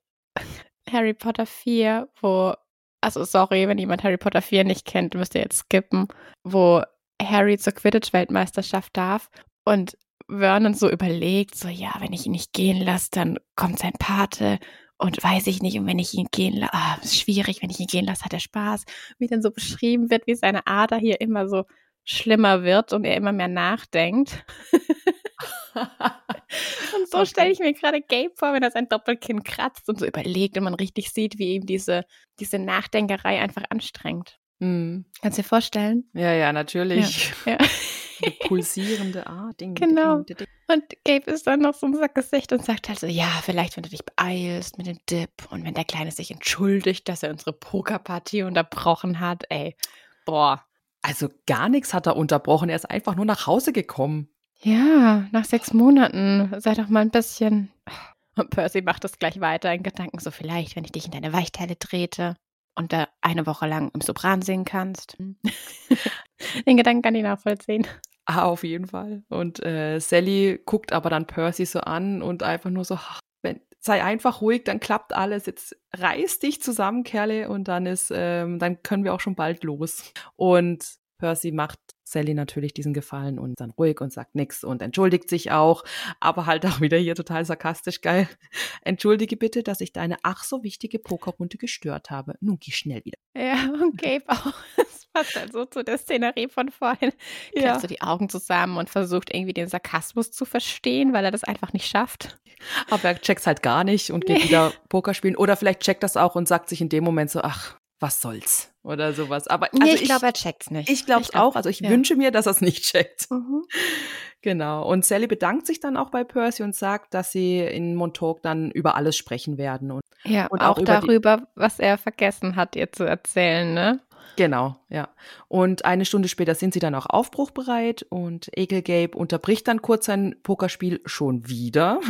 Harry Potter 4, wo, also sorry, wenn jemand Harry Potter 4 nicht kennt, müsst ihr jetzt skippen, wo Harry zur Quidditch-Weltmeisterschaft darf und Vernon so überlegt, so ja, wenn ich ihn nicht gehen lasse, dann kommt sein Pate. Und weiß ich nicht, und wenn ich ihn gehen lasse, ist schwierig, wenn ich ihn gehen lasse, hat er Spaß. Wie dann so beschrieben wird, wie seine Ader hier immer so schlimmer wird und er immer mehr nachdenkt. Und so stelle ich mir gerade Gabe vor, wenn er sein Doppelkinn kratzt und so überlegt und man richtig sieht, wie ihm diese Nachdenkerei einfach anstrengt. Mhm. Kannst du dir vorstellen? Ja, ja, natürlich. Ja. Die pulsierende Art. Ding, genau. Ding, ding, ding. Und Gabe ist dann noch so ein Sackgesicht und sagt halt so, ja, vielleicht, wenn du dich beeilst mit dem Dip und wenn der Kleine sich entschuldigt, dass er unsere Pokerpartie unterbrochen hat, ey, boah. Also gar nichts hat er unterbrochen, er ist einfach nur nach Hause gekommen. Ja, nach 6 Monaten, sei doch mal ein bisschen. Und Percy macht das gleich weiter in Gedanken, so vielleicht, wenn ich dich in deine Weichteile trete. Und da 1 Woche lang im Sopran singen kannst. Den Gedanken kann ich nachvollziehen. Ah, auf jeden Fall. Und Sally guckt aber dann Percy so an und einfach nur so, sei einfach ruhig, dann klappt alles. Jetzt reiß dich zusammen, Kerle. Und dann ist, dann können wir auch schon bald los. Und Percy macht Sally natürlich diesen Gefallen und dann ruhig und sagt nichts und entschuldigt sich auch, aber halt auch wieder hier total sarkastisch geil. Entschuldige bitte, dass ich deine ach so wichtige Pokerrunde gestört habe. Nun geh schnell wieder. Ja, und Gabe auch. Das passt halt so zu der Szenerie von vorhin. Ja. Klappt so die Augen zusammen und versucht irgendwie den Sarkasmus zu verstehen, weil er das einfach nicht schafft. Aber er checkt's halt gar nicht und geht wieder Poker spielen. Oder vielleicht checkt das auch und sagt sich in dem Moment so, ach, was soll's? Oder sowas. Aber also nee, ich glaube, er checkt's nicht. Ich glaube es auch. Also ich wünsche mir, dass er es nicht checkt. Mhm. Genau. Und Sally bedankt sich dann auch bei Percy und sagt, dass sie in Montauk dann über alles sprechen werden. Und auch darüber, was er vergessen hat, ihr zu erzählen, ne? Genau, ja. Und 1 Stunde später sind sie dann auch aufbruchbereit und Ekelgabe unterbricht dann kurz sein Pokerspiel schon wieder,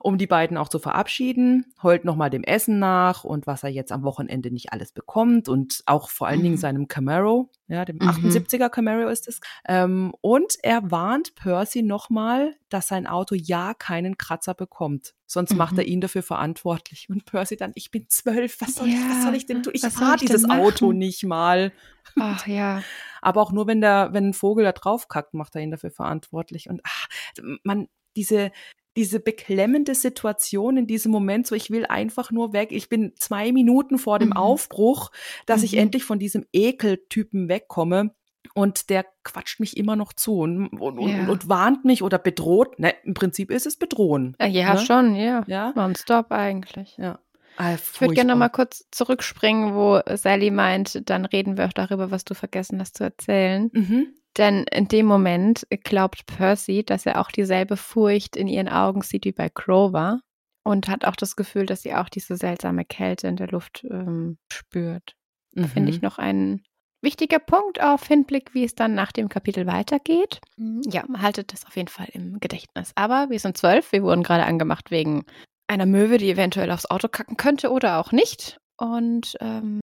um die beiden auch zu verabschieden, heult nochmal dem Essen nach und was er jetzt am Wochenende nicht alles bekommt und auch vor allen Dingen seinem Camaro, ja, dem 78er Camaro ist es. Und er warnt Percy nochmal, dass sein Auto ja keinen Kratzer bekommt. Sonst macht er ihn dafür verantwortlich. Und Percy dann, ich bin 12, was soll ich denn tun? Ich fahre dieses Auto nicht mal. Ach ja. Aber auch nur, wenn ein Vogel da drauf kackt, macht er ihn dafür verantwortlich. Und diese beklemmende Situation in diesem Moment, so ich will einfach nur weg, ich bin 2 Minuten vor dem Aufbruch, dass ich endlich von diesem Ekeltypen wegkomme. Und der quatscht mich immer noch zu und warnt mich oder bedroht. Ne, im Prinzip ist es bedrohen. Ja, ne? Schon, ja. Nonstop eigentlich. Ja. Ich würde gerne noch mal kurz zurückspringen, wo Sally meint, dann reden wir auch darüber, was du vergessen hast zu erzählen. Denn in dem Moment glaubt Percy, dass er auch dieselbe Furcht in ihren Augen sieht wie bei Grover und hat auch das Gefühl, dass sie auch diese seltsame Kälte in der Luft spürt. Finde ich noch einen wichtiger Punkt auf Hinblick, wie es dann nach dem Kapitel weitergeht. Ja, haltet das auf jeden Fall im Gedächtnis. Aber wir sind 12, wir wurden gerade angemacht wegen einer Möwe, die eventuell aufs Auto kacken könnte oder auch nicht. Und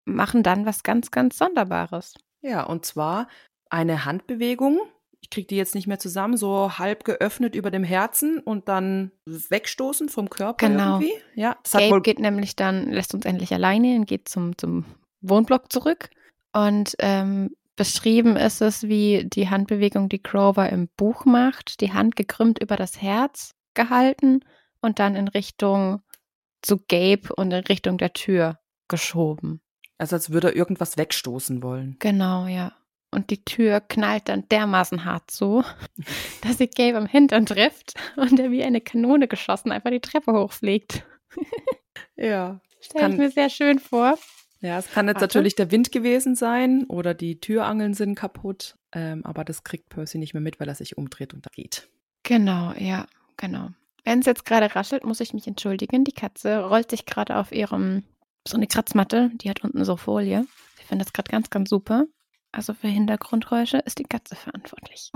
machen dann was ganz, ganz Sonderbares. Ja, und zwar eine Handbewegung. Ich kriege die jetzt nicht mehr zusammen, so halb geöffnet über dem Herzen und dann wegstoßen vom Körper irgendwie. Ja, das Gabe geht nämlich dann, lässt uns endlich alleine und geht zum Wohnblock zurück. Und beschrieben ist es, wie die Handbewegung, die Grover im Buch macht, die Hand gekrümmt über das Herz gehalten und dann in Richtung zu Gabe und in Richtung der Tür geschoben. Also als würde er irgendwas wegstoßen wollen. Genau, ja. Und die Tür knallt dann dermaßen hart zu, dass sie Gabe am Hintern trifft und er wie eine Kanone geschossen einfach die Treppe hochfliegt. Ja. Stelle ich mir sehr schön vor. Ja, es kann jetzt natürlich der Wind gewesen sein oder die Türangeln sind kaputt, aber das kriegt Percy nicht mehr mit, weil er sich umdreht und da geht. Genau, ja, genau. Wenn es jetzt gerade raschelt, muss ich mich entschuldigen. Die Katze rollt sich gerade auf ihrem, so eine Kratzmatte, die hat unten so Folie. Ich finde das gerade ganz, ganz super. Also für Hintergrundgeräusche ist die Katze verantwortlich.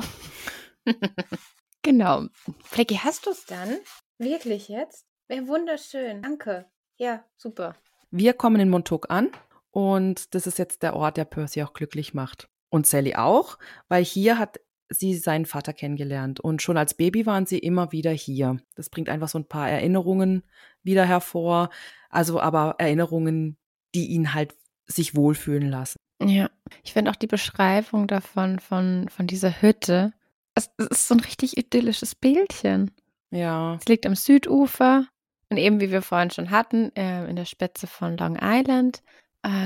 Genau. Flecki, hast du es dann? Wirklich jetzt? Wäre wunderschön. Danke. Ja, super. Wir kommen in Montauk an und das ist jetzt der Ort, der Percy auch glücklich macht. Und Sally auch, weil hier hat sie seinen Vater kennengelernt und schon als Baby waren sie immer wieder hier. Das bringt einfach so ein paar Erinnerungen wieder hervor, also aber Erinnerungen, die ihn halt sich wohlfühlen lassen. Ja, ich finde auch die Beschreibung davon, von dieser Hütte, es ist so ein richtig idyllisches Bildchen. Ja. Es liegt am Südufer. Und eben, wie wir vorhin schon hatten, in der Spitze von Long Island.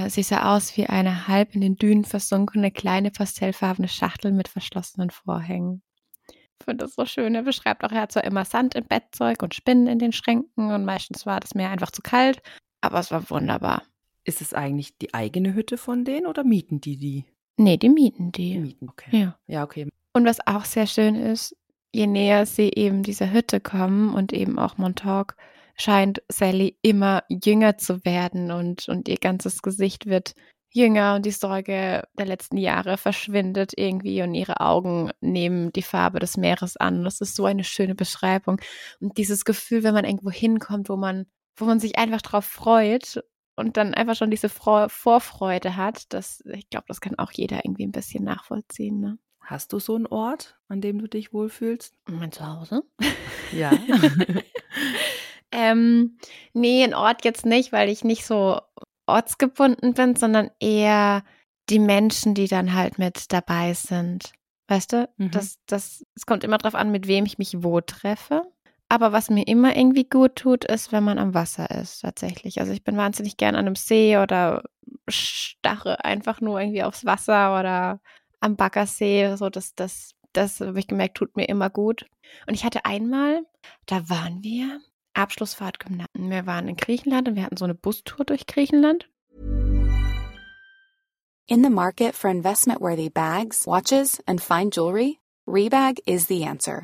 Sie sah aus wie eine halb in den Dünen versunkene, kleine, pastellfarbene Schachtel mit verschlossenen Vorhängen. Ich finde das so schön. Er beschreibt auch, er hat zwar immer Sand im Bettzeug und Spinnen in den Schränken und meistens war das Meer einfach zu kalt, aber es war wunderbar. Ist es eigentlich die eigene Hütte von denen oder mieten die? Nee, die mieten die. Die mieten, okay. Ja, okay. Und was auch sehr schön ist, je näher sie eben dieser Hütte kommen und eben auch Montauk, scheint Sally immer jünger zu werden und ihr ganzes Gesicht wird jünger und die Sorge der letzten Jahre verschwindet irgendwie und ihre Augen nehmen die Farbe des Meeres an. Das ist so eine schöne Beschreibung. Und dieses Gefühl, wenn man irgendwo hinkommt, wo man sich einfach drauf freut und dann einfach schon diese Vorfreude hat, ich glaube, das kann auch jeder irgendwie ein bisschen nachvollziehen, ne? Hast du so einen Ort, an dem du dich wohlfühlst? Mein Zuhause? Ja. Nee, einen Ort jetzt nicht, weil ich nicht so ortsgebunden bin, sondern eher die Menschen, die dann halt mit dabei sind. Weißt du, es kommt immer drauf an, mit wem ich mich wo treffe. Aber was mir immer irgendwie gut tut, ist, wenn man am Wasser ist, tatsächlich. Also ich bin wahnsinnig gern an einem See oder starre einfach nur irgendwie aufs Wasser oder am Baggersee, so das habe ich gemerkt, tut mir immer gut. Und ich hatte einmal, da waren wir Abschlussfahrt Gymnasium. Wir waren in Griechenland und wir hatten so eine Bustour durch Griechenland. In the market for investment-worthy bags, watches, and fine jewelry, Rebag is the answer.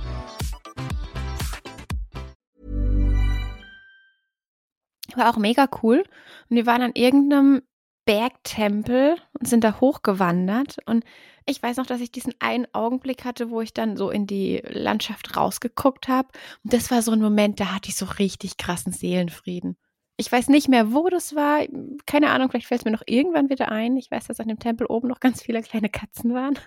War auch mega cool und wir waren an irgendeinem Bergtempel und sind da hochgewandert und ich weiß noch, dass ich diesen einen Augenblick hatte, wo ich dann so in die Landschaft rausgeguckt habe und das war so ein Moment, da hatte ich so richtig krassen Seelenfrieden. Ich weiß nicht mehr, wo das war, keine Ahnung, vielleicht fällt es mir noch irgendwann wieder ein. Ich weiß, dass an dem Tempel oben noch ganz viele kleine Katzen waren.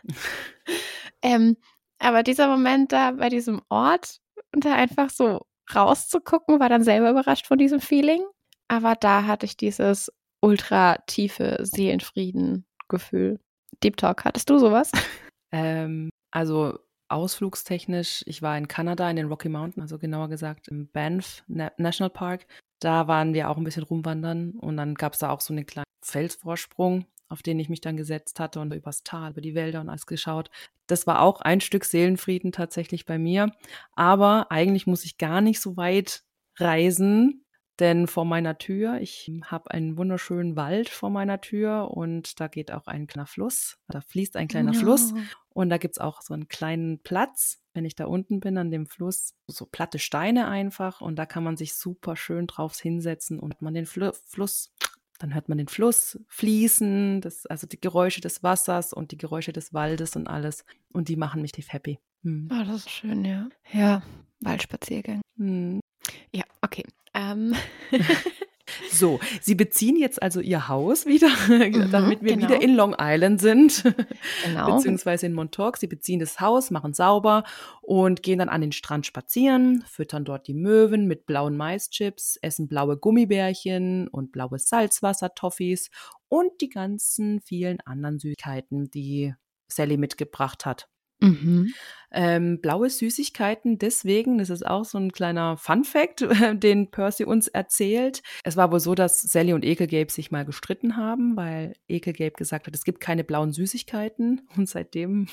Aber dieser Moment da bei diesem Ort und da einfach so rauszugucken, war dann selber überrascht von diesem Feeling. Aber da hatte ich dieses ultra tiefe Seelenfrieden-Gefühl. Deep Talk, hattest du sowas? Also ausflugstechnisch, ich war in Kanada, in den Rocky Mountains, also genauer gesagt im Banff National Park. Da waren wir auch ein bisschen rumwandern und dann gab es da auch so einen kleinen Felsvorsprung, auf den ich mich dann gesetzt hatte und übers Tal, über die Wälder und alles geschaut. Das war auch ein Stück Seelenfrieden tatsächlich bei mir. Aber eigentlich muss ich gar nicht so weit reisen, Denn vor meiner Tür, ich habe einen wunderschönen Wald vor meiner Tür und da geht auch ein kleiner Fluss, da fließt ein kleiner Fluss und da gibt es auch so einen kleinen Platz, wenn ich da unten bin an dem Fluss, so platte Steine einfach und da kann man sich super schön drauf hinsetzen und man den Fluss, dann hört man den Fluss fließen, also die Geräusche des Wassers und die Geräusche des Waldes und alles und die machen mich tief happy. Oh, das ist schön, ja. Ja, Waldspaziergang. Hm. Ja, okay. So, Sie beziehen jetzt also Ihr Haus wieder, damit wir wieder in Long Island sind, beziehungsweise in Montauk. Sie beziehen das Haus, machen sauber und gehen dann an den Strand spazieren, füttern dort die Möwen mit blauen Maischips, essen blaue Gummibärchen und blaue Salzwassertoffees und die ganzen vielen anderen Süßigkeiten, die Sally mitgebracht hat. Mhm. Blaue Süßigkeiten, deswegen, das ist auch so ein kleiner Fun-Fact, den Percy uns erzählt. Es war wohl so, dass Sally und Ekelgabe sich mal gestritten haben, weil Ekelgabe gesagt hat, es gibt keine blauen Süßigkeiten. Und seitdem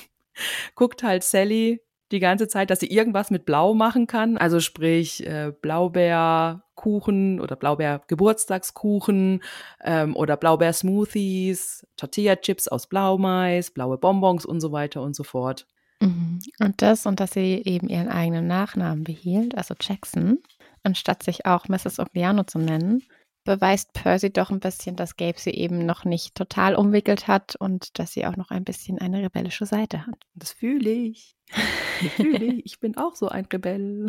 guckt halt Sally die ganze Zeit, dass sie irgendwas mit Blau machen kann. Also sprich Blaubeerkuchen oder Blaubeergeburtstagskuchen oder Blaubeersmoothies, Tortilla-Chips aus Blaumais, blaue Bonbons und so weiter und so fort. Und dass sie eben ihren eigenen Nachnamen behielt, also Jackson, anstatt sich auch Mrs. Ugliano zu nennen, beweist Percy doch ein bisschen, dass Gabe sie eben noch nicht total umwickelt hat und dass sie auch noch ein bisschen eine rebellische Seite hat. Das fühle ich. Ich bin auch so ein Rebell.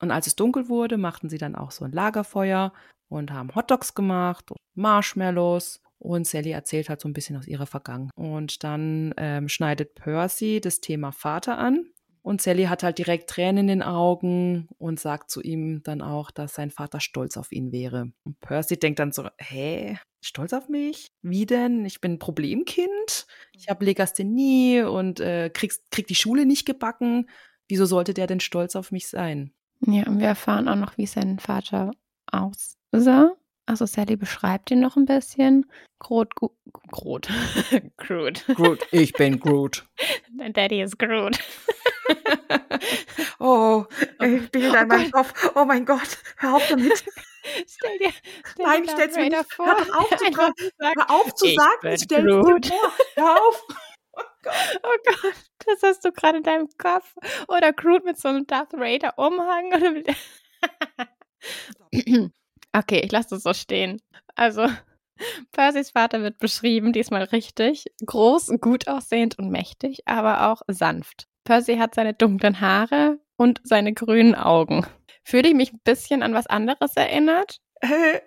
Und als es dunkel wurde, machten sie dann auch so ein Lagerfeuer und haben Hotdogs gemacht und Marshmallows. Und Sally erzählt halt so ein bisschen aus ihrer Vergangenheit. Und dann schneidet Percy das Thema Vater an. Und Sally hat halt direkt Tränen in den Augen und sagt zu ihm dann auch, dass sein Vater stolz auf ihn wäre. Und Percy denkt dann so, hä, stolz auf mich? Wie denn? Ich bin ein Problemkind. Ich habe Legasthenie und krieg die Schule nicht gebacken. Wieso sollte der denn stolz auf mich sein? Ja, und wir erfahren auch noch, wie sein Vater aussah. Also Sally beschreibt ihn noch ein bisschen. Groot. Ich bin Groot. Dein Daddy ist Groot. Oh, ich bin in meinem Kopf. Oh mein Gott, hör auf damit. Nein, ich stell's mir nicht vor. Hör auf zu sagen, ich stell's mir vor. Hör auf. Oh Gott, das hast du gerade in deinem Kopf. Oder Groot mit so einem Darth Vader-Umhang. Okay, ich lasse das so stehen. Also, Percys Vater wird beschrieben, diesmal richtig. Groß, gut aussehend und mächtig, aber auch sanft. Percy hat seine dunklen Haare und seine grünen Augen. Fühle ich mich ein bisschen an was anderes erinnert? Wir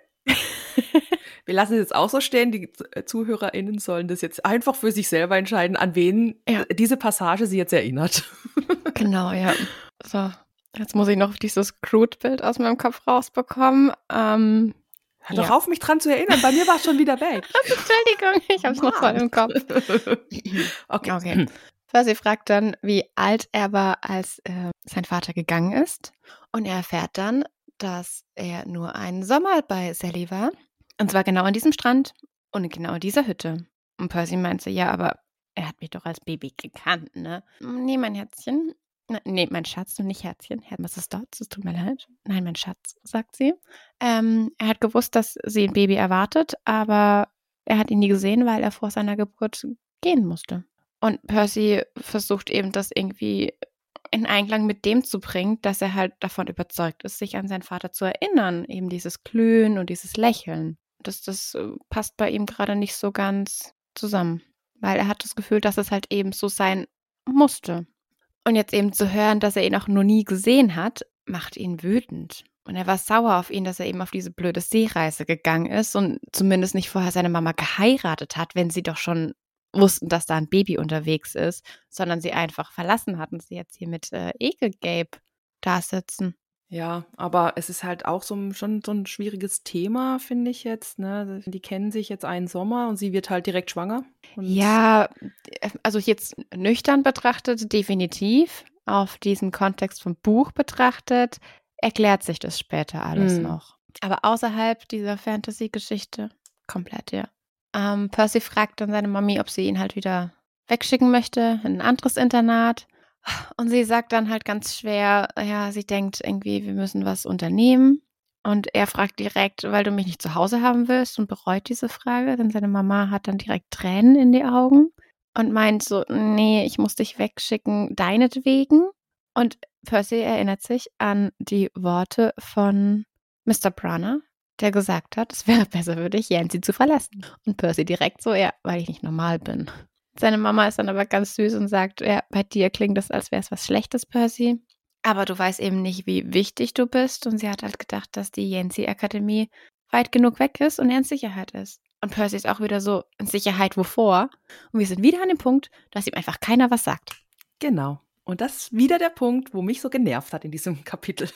lassen es jetzt auch so stehen, die ZuhörerInnen sollen das jetzt einfach für sich selber entscheiden, an wen diese Passage sie jetzt erinnert. Genau, ja. So, jetzt muss ich noch dieses Crude-Bild aus meinem Kopf rausbekommen. Hör doch auf, mich dran zu erinnern, bei mir war es schon wieder weg. Entschuldigung, ich habe es noch voll im Kopf. Okay. Percy fragt dann, wie alt er war, als sein Vater gegangen ist. Und er erfährt dann, dass er nur einen Sommer bei Sally war. Und zwar genau an diesem Strand und genau in dieser Hütte. Und Percy meinte, ja, aber er hat mich doch als Baby gekannt, ne? Nee, mein Herzchen. Nee, mein Schatz, und nicht Herzchen. Mrs. Dodds, es tut mir leid. Nein, mein Schatz, sagt sie. Er hat gewusst, dass sie ein Baby erwartet, aber er hat ihn nie gesehen, weil er vor seiner Geburt gehen musste. Und Percy versucht eben, das irgendwie in Einklang mit dem zu bringen, dass er halt davon überzeugt ist, sich an seinen Vater zu erinnern. Eben dieses Glühen und dieses Lächeln. Das passt bei ihm gerade nicht so ganz zusammen. Weil er hat das Gefühl, dass es halt eben so sein musste. Und jetzt eben zu hören, dass er ihn auch noch nie gesehen hat, macht ihn wütend. Und er war sauer auf ihn, dass er eben auf diese blöde Seereise gegangen ist und zumindest nicht vorher seine Mama geheiratet hat, wenn sie doch schon wussten, dass da ein Baby unterwegs ist, sondern sie einfach verlassen hatten, sie jetzt hier mit Ekelgabe da sitzen. Ja, aber es ist halt auch schon so ein schwieriges Thema, finde ich jetzt. Ne? Die kennen sich jetzt einen Sommer und sie wird halt direkt schwanger. Ja, also jetzt nüchtern betrachtet, definitiv. Auf diesen Kontext vom Buch betrachtet, erklärt sich das später alles noch. Aber außerhalb dieser Fantasy-Geschichte komplett, ja. Percy fragt dann seine Mami, ob sie ihn halt wieder wegschicken möchte, in ein anderes Internat. Und sie sagt dann halt ganz schwer, ja, sie denkt irgendwie, wir müssen was unternehmen. Und er fragt direkt, weil du mich nicht zu Hause haben willst, und bereut diese Frage, denn seine Mama hat dann direkt Tränen in die Augen und meint so, nee, ich muss dich wegschicken, deinetwegen. Und Percy erinnert sich an die Worte von Mr. Brunner, der gesagt hat, es wäre besser für dich, Yancy zu verlassen. Und Percy direkt so, ja, weil ich nicht normal bin. Seine Mama ist dann aber ganz süß und sagt, ja, bei dir klingt das, als wäre es was Schlechtes, Percy. Aber du weißt eben nicht, wie wichtig du bist. Und sie hat halt gedacht, dass die Yancy-Akademie weit genug weg ist und er in Sicherheit ist. Und Percy ist auch wieder so, in Sicherheit wovor? Und wir sind wieder an dem Punkt, dass ihm einfach keiner was sagt. Genau. Und das ist wieder der Punkt, wo mich so genervt hat in diesem Kapitel.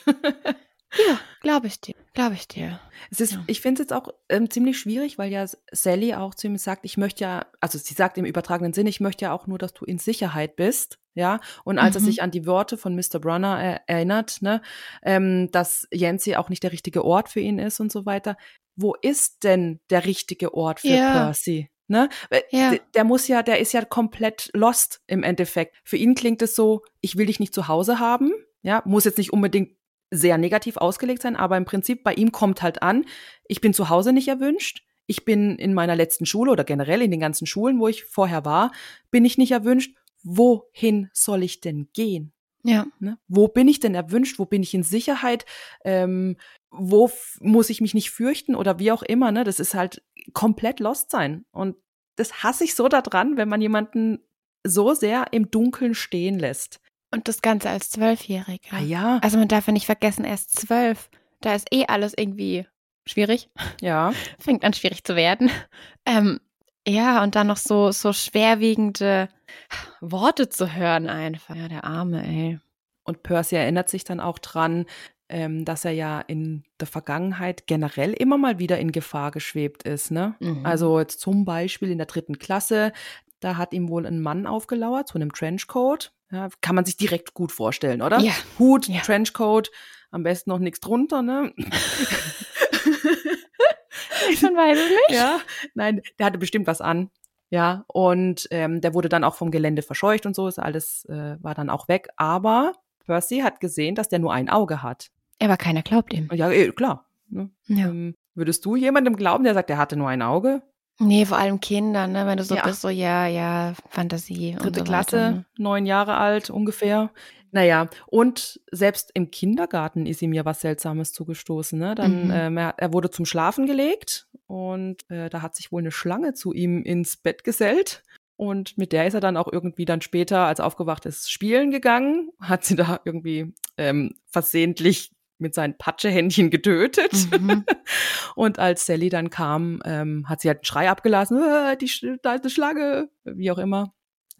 Ja, glaube ich dir. Es ist, ja. Ich finde es jetzt auch ziemlich schwierig, weil ja Sally auch zu ihm sagt, ich möchte ja, also sie sagt im übertragenen Sinn, ich möchte ja auch nur, dass du in Sicherheit bist, ja. Und als er sich an die Worte von Mr. Brunner erinnert, ne, dass Yancy auch nicht der richtige Ort für ihn ist und so weiter. Wo ist denn der richtige Ort für Percy? Ne? Ja. Der ist ja komplett lost im Endeffekt. Für ihn klingt es so, ich will dich nicht zu Hause haben, ja, muss jetzt nicht unbedingt sehr negativ ausgelegt sein, aber im Prinzip bei ihm kommt halt an, ich bin zu Hause nicht erwünscht, ich bin in meiner letzten Schule oder generell in den ganzen Schulen, wo ich vorher war, bin ich nicht erwünscht, wohin soll ich denn gehen? Ja. Ne? Wo bin ich denn erwünscht, wo bin ich in Sicherheit, wo muss ich mich nicht fürchten oder wie auch immer, ne? Das ist halt komplett lost sein und das hasse ich so daran, wenn man jemanden so sehr im Dunkeln stehen lässt. Und das Ganze als 12-Jähriger. Ah, ja. Also man darf ja nicht vergessen, er ist 12. Da ist alles irgendwie schwierig. Ja. Fängt an, schwierig zu werden. Ja, und dann noch so schwerwiegende Worte zu hören einfach. Ja, der Arme, ey. Und Percy erinnert sich dann auch dran, dass er ja in der Vergangenheit generell immer mal wieder in Gefahr geschwebt ist, ne? Mhm. Also jetzt zum Beispiel in der 3. Klasse, da hat ihm wohl ein Mann aufgelauert, so einem Trenchcoat. Ja, kann man sich direkt gut vorstellen, oder? Ja. Hut, ja. Trenchcoat, am besten noch nichts drunter, ne? Man weiß es nicht. Ja, nein, der hatte bestimmt was an. Ja, und der wurde dann auch vom Gelände verscheucht und so, ist alles, war dann auch weg. Aber Percy hat gesehen, dass der nur ein Auge hat. Aber keiner glaubt ihm. Ja, klar. Ne? Ja. Würdest du jemandem glauben, der sagt, der hatte nur ein Auge? Nee, vor allem Kinder, ne? Wenn du so bist, so Fantasie. 3. Klasse, weiter, ne? 9 Jahre alt ungefähr. Naja, und selbst im Kindergarten ist ihm ja was Seltsames zugestoßen, ne? Dann, er wurde zum Schlafen gelegt und da hat sich wohl eine Schlange zu ihm ins Bett gesellt. Und mit der ist er dann auch irgendwie dann später, als er aufgewacht ist, spielen gegangen. Hat sie da irgendwie versehentlich mit seinen Patschehändchen getötet. Mhm. Und als Sally dann kam, hat sie halt einen Schrei abgelassen, da ist eine Schlange, wie auch immer.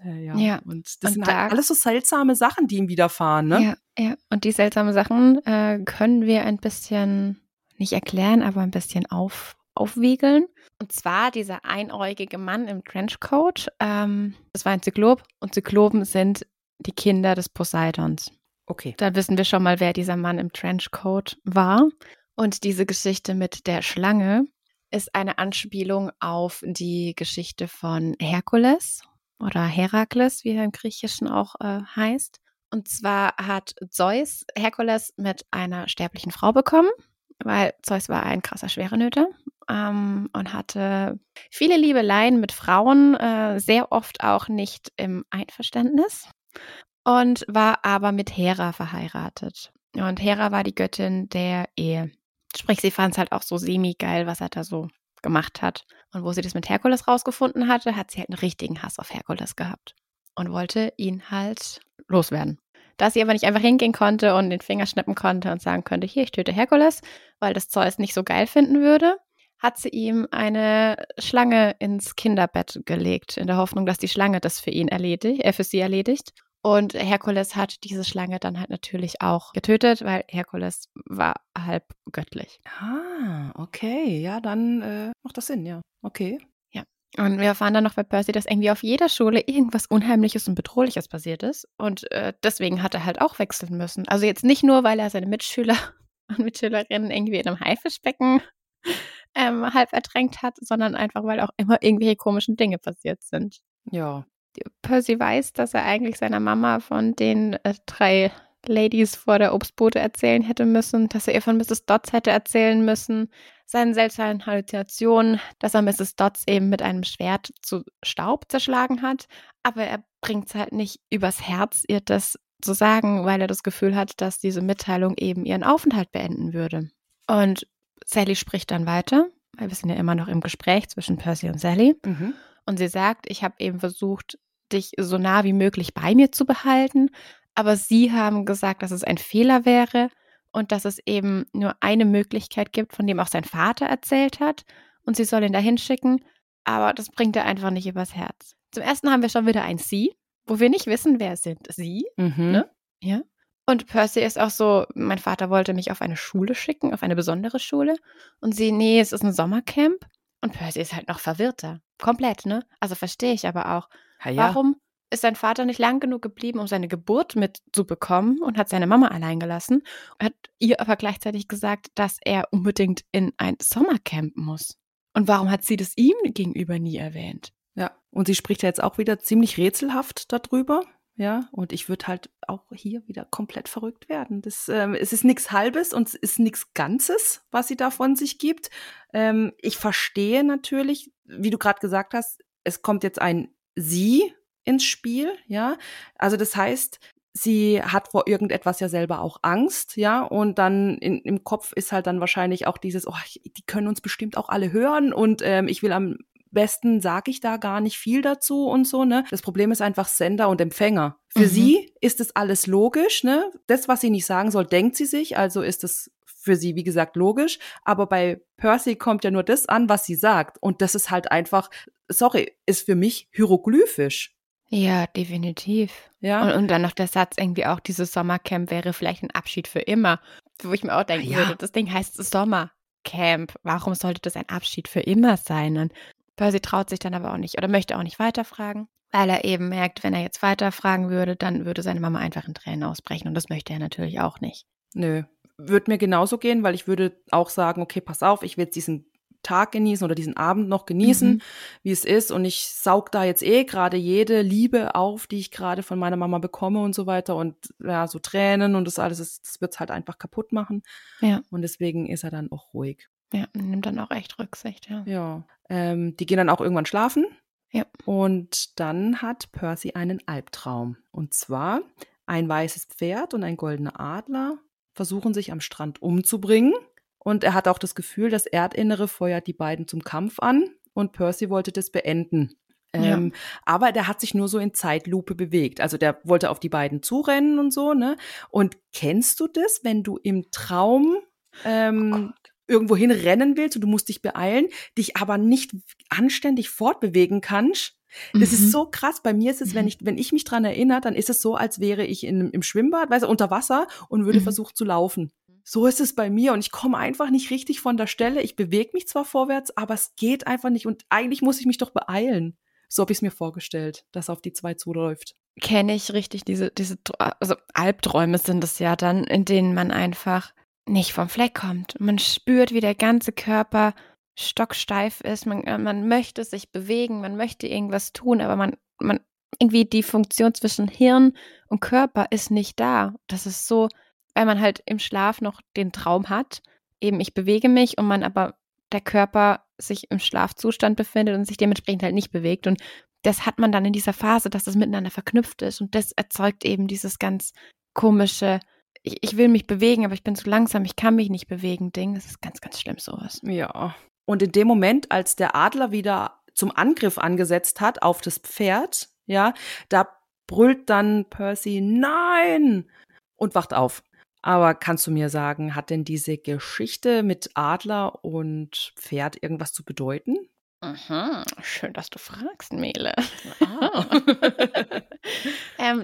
Ja. Und das sind halt alles so seltsame Sachen, die ihm widerfahren, ne? Ja. Und die seltsamen Sachen können wir ein bisschen, nicht erklären, aber ein bisschen aufwiegeln. Und zwar dieser einäugige Mann im Trenchcoat, das war ein Zyklop. Und Zyklopen sind die Kinder des Poseidons. Okay. Dann wissen wir schon mal, wer dieser Mann im Trenchcoat war. Und diese Geschichte mit der Schlange ist eine Anspielung auf die Geschichte von Herkules oder Herakles, wie er im Griechischen auch heißt. Und zwar hat Zeus Herkules mit einer sterblichen Frau bekommen, weil Zeus war ein krasser Schwerenöter und hatte viele Liebeleien mit Frauen, sehr oft auch nicht im Einverständnis. Und war aber mit Hera verheiratet. Und Hera war die Göttin der Ehe. Sprich, sie fand es halt auch so semi-geil, was er da so gemacht hat. Und wo sie das mit Herkules rausgefunden hatte, hat sie halt einen richtigen Hass auf Herkules gehabt. Und wollte ihn halt loswerden. Da sie aber nicht einfach hingehen konnte und den Finger schnappen konnte und sagen könnte, hier, ich töte Herkules, weil das Zeus nicht so geil finden würde, hat sie ihm eine Schlange ins Kinderbett gelegt. In der Hoffnung, dass die Schlange das für ihn erledigt, für sie erledigt. Und Herkules hat diese Schlange dann halt natürlich auch getötet, weil Herkules war halb göttlich. Ah, okay. Ja, dann macht das Sinn, ja. Okay. Ja. Und wir erfahren dann noch bei Percy, dass irgendwie auf jeder Schule irgendwas Unheimliches und Bedrohliches passiert ist. Und deswegen hat er halt auch wechseln müssen. Also jetzt nicht nur, weil er seine Mitschüler und Mitschülerinnen irgendwie in einem Haifischbecken halb ertränkt hat, sondern einfach, weil auch immer irgendwelche komischen Dinge passiert sind. Ja. Percy weiß, dass er eigentlich seiner Mama von den 3 Ladies vor der Obstbude erzählen hätte müssen, dass er ihr von Mrs. Dodds hätte erzählen müssen, seinen seltsamen Halluzinationen, dass er Mrs. Dodds eben mit einem Schwert zu Staub zerschlagen hat, aber er bringt es halt nicht übers Herz, ihr das zu sagen, weil er das Gefühl hat, dass diese Mitteilung eben ihren Aufenthalt beenden würde. Und Sally spricht dann weiter, weil wir sind ja immer noch im Gespräch zwischen Percy und Sally. Mhm. Und sie sagt, ich habe eben versucht, dich so nah wie möglich bei mir zu behalten, aber sie haben gesagt, dass es ein Fehler wäre und dass es eben nur eine Möglichkeit gibt, von dem auch sein Vater erzählt hat und sie soll ihn dahin schicken, aber das bringt er einfach nicht übers Herz. Zum Ersten haben wir schon wieder ein Sie, wo wir nicht wissen, wer es sind. Sie, ne? Ja. Und Percy ist auch so, mein Vater wollte mich auf eine Schule schicken, auf eine besondere Schule und sie, nee, es ist ein Sommercamp und Percy ist halt noch verwirrter. Komplett, ne? Also verstehe ich aber auch. Ja. Warum ist sein Vater nicht lang genug geblieben, um seine Geburt mitzubekommen und hat seine Mama allein gelassen, hat ihr aber gleichzeitig gesagt, dass er unbedingt in ein Sommercamp muss. Und warum hat sie das ihm gegenüber nie erwähnt? Ja, und sie spricht ja jetzt auch wieder ziemlich rätselhaft darüber. Ja, und ich würde halt auch hier wieder komplett verrückt werden. Das, es ist nichts Halbes und es ist nichts Ganzes, was sie da von sich gibt. Ich verstehe natürlich, wie du gerade gesagt hast, es kommt jetzt ein Sie ins Spiel, ja. Also das heißt, sie hat vor irgendetwas ja selber auch Angst, ja. Und dann im Kopf ist halt dann wahrscheinlich auch dieses, oh, die können uns bestimmt auch alle hören und ich will am besten sage ich da gar nicht viel dazu und so, ne? Das Problem ist einfach Sender und Empfänger. Für sie ist das alles logisch, ne? Das, was sie nicht sagen soll, denkt sie sich, also ist das für sie, wie gesagt, logisch. Aber bei Percy kommt ja nur das an, was sie sagt. Und das ist halt einfach, sorry, ist für mich hieroglyphisch. Ja, definitiv. Ja. Und dann noch der Satz irgendwie auch, dieses Sommercamp wäre vielleicht ein Abschied für immer. Wo ich mir auch denken würde, das Ding heißt Sommercamp. Warum sollte das ein Abschied für immer sein? Und Percy traut sich dann aber auch nicht oder möchte auch nicht weiterfragen, weil er eben merkt, wenn er jetzt weiterfragen würde, dann würde seine Mama einfach in Tränen ausbrechen und das möchte er natürlich auch nicht. Nö, würde mir genauso gehen, weil ich würde auch sagen, okay, pass auf, ich will jetzt diesen Tag genießen oder diesen Abend noch genießen, wie es ist und ich saug da jetzt gerade jede Liebe auf, die ich gerade von meiner Mama bekomme und so weiter und ja, so Tränen und das alles, das wird es halt einfach kaputt machen. Ja. Und deswegen ist er dann auch ruhig. Ja, nimmt dann auch echt Rücksicht, ja. Ja, die gehen dann auch irgendwann schlafen. Ja. Und dann hat Percy einen Albtraum. Und zwar, ein weißes Pferd und ein goldener Adler versuchen sich am Strand umzubringen. Und er hat auch das Gefühl, das Erdinnere feuert die beiden zum Kampf an. Und Percy wollte das beenden. Ja. Aber der hat sich nur so in Zeitlupe bewegt. Also der wollte auf die beiden zurennen und so, ne? Und kennst du das, wenn du im Traum irgendwohin rennen willst und du musst dich beeilen, dich aber nicht anständig fortbewegen kannst? Das ist so krass. Bei mir ist es, wenn ich mich dran erinnere, dann ist es so, als wäre ich im Schwimmbad, weißt du, unter Wasser und würde versuchen zu laufen. So ist es bei mir und ich komme einfach nicht richtig von der Stelle. Ich bewege mich zwar vorwärts, aber es geht einfach nicht und eigentlich muss ich mich doch beeilen. So habe ich es mir vorgestellt, dass auf die zwei zuläuft. Kenne ich richtig, diese also Albträume sind es ja dann, in denen man einfach nicht vom Fleck kommt. Man spürt, wie der ganze Körper stocksteif ist. Man möchte sich bewegen, man möchte irgendwas tun, aber man irgendwie die Funktion zwischen Hirn und Körper ist nicht da. Das ist so, weil man halt im Schlaf noch den Traum hat, eben ich bewege mich und man aber der Körper sich im Schlafzustand befindet und sich dementsprechend halt nicht bewegt. Und das hat man dann in dieser Phase, dass das miteinander verknüpft ist und das erzeugt eben dieses ganz komische Ich will mich bewegen, aber ich bin zu langsam, ich kann mich nicht bewegen, Ding. Das ist ganz, ganz schlimm, sowas. Ja. Und in dem Moment, als der Adler wieder zum Angriff angesetzt hat auf das Pferd, ja, da brüllt dann Percy, nein! Und wacht auf. Aber kannst du mir sagen, hat denn diese Geschichte mit Adler und Pferd irgendwas zu bedeuten? Aha, schön, dass du fragst, Mele. Ah.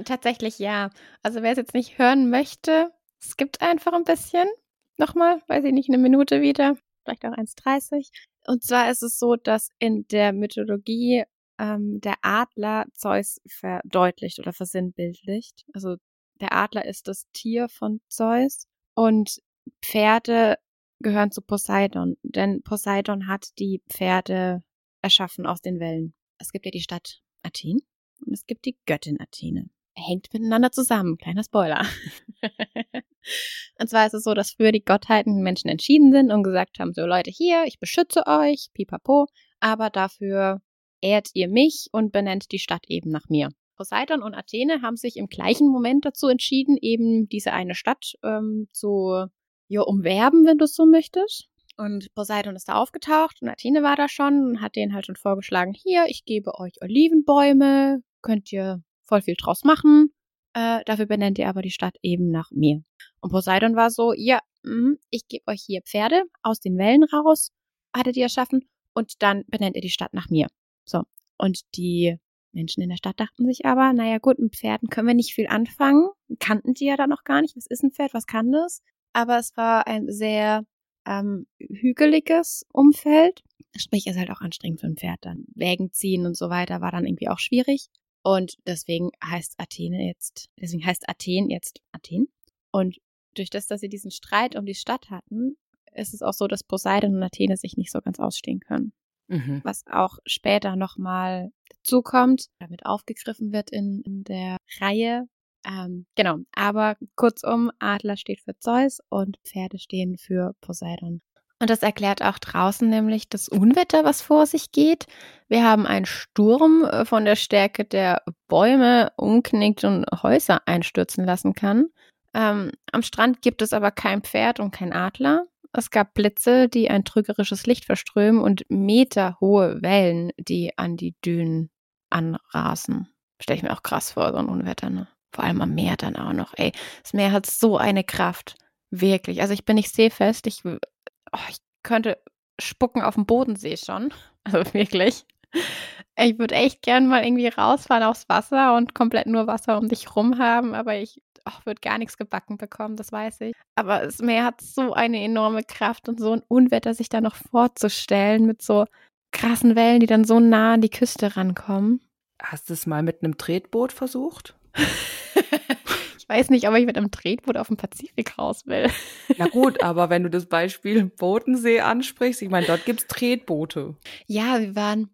Tatsächlich ja. Also wer es jetzt nicht hören möchte, skippt einfach ein bisschen. Nochmal, weiß ich nicht, eine Minute wieder. Vielleicht auch 1,30. Und zwar ist es so, dass in der Mythologie der Adler Zeus verdeutlicht oder versinnbildlicht. Also der Adler ist das Tier von Zeus und Pferde gehören zu Poseidon, denn Poseidon hat die Pferde erschaffen aus den Wellen. Es gibt ja die Stadt Athen und es gibt die Göttin Athene. Hängt miteinander zusammen, kleiner Spoiler. Und zwar ist es so, dass früher die Gottheiten Menschen entschieden sind und gesagt haben, so Leute, hier, ich beschütze euch, pipapo, aber dafür ehrt ihr mich und benennt die Stadt eben nach mir. Poseidon und Athene haben sich im gleichen Moment dazu entschieden, eben diese eine Stadt zu umwerben, wenn du es so möchtest. Und Poseidon ist da aufgetaucht und Athene war da schon und hat denen halt schon vorgeschlagen, hier, ich gebe euch Olivenbäume, könnt ihr voll viel draus machen. Dafür benennt ihr aber die Stadt eben nach mir. Und Poseidon war so, ja, ich gebe euch hier Pferde aus den Wellen raus, hat er die erschaffen, und dann benennt ihr die Stadt nach mir. So, und die Menschen in der Stadt dachten sich aber, naja gut, mit Pferden können wir nicht viel anfangen. Kannten die ja dann noch gar nicht, was ist ein Pferd, was kann das? Aber es war ein sehr hügeliges Umfeld. Sprich, ist halt auch anstrengend für ein Pferd dann. Wägen ziehen und so weiter war dann irgendwie auch schwierig. Und deswegen heißt Athen jetzt Athen. Und durch das, dass sie diesen Streit um die Stadt hatten, ist es auch so, dass Poseidon und Athene sich nicht so ganz ausstehen können. Mhm. Was auch später nochmal dazukommt, damit aufgegriffen wird in der Reihe. Genau, aber kurzum, Adler steht für Zeus und Pferde stehen für Poseidon. Und das erklärt auch draußen nämlich das Unwetter, was vor sich geht. Wir haben einen Sturm von der Stärke der Bäume umknickt und Häuser einstürzen lassen kann. Am Strand gibt es aber kein Pferd und kein Adler. Es gab Blitze, die ein trügerisches Licht verströmen und meterhohe Wellen, die an die Dünen anrasen. Stelle ich mir auch krass vor, so ein Unwetter, ne? Vor allem am Meer dann auch noch. Ey, das Meer hat so eine Kraft. Wirklich. Also ich bin nicht seefest, ich könnte spucken auf dem Bodensee schon. Also wirklich. Ich würde echt gern mal irgendwie rausfahren aufs Wasser und komplett nur Wasser um dich rum haben, aber ich würde gar nichts gebacken bekommen, das weiß ich. Aber das Meer hat so eine enorme Kraft und so ein Unwetter sich da noch vorzustellen mit so krassen Wellen, die dann so nah an die Küste rankommen. Hast du es mal mit einem Tretboot versucht? Ich weiß nicht, ob ich mit einem Tretboot auf dem Pazifik raus will. Na gut, aber wenn du das Beispiel Bodensee ansprichst, ich meine, dort gibt es Tretboote. Ja, wir waren,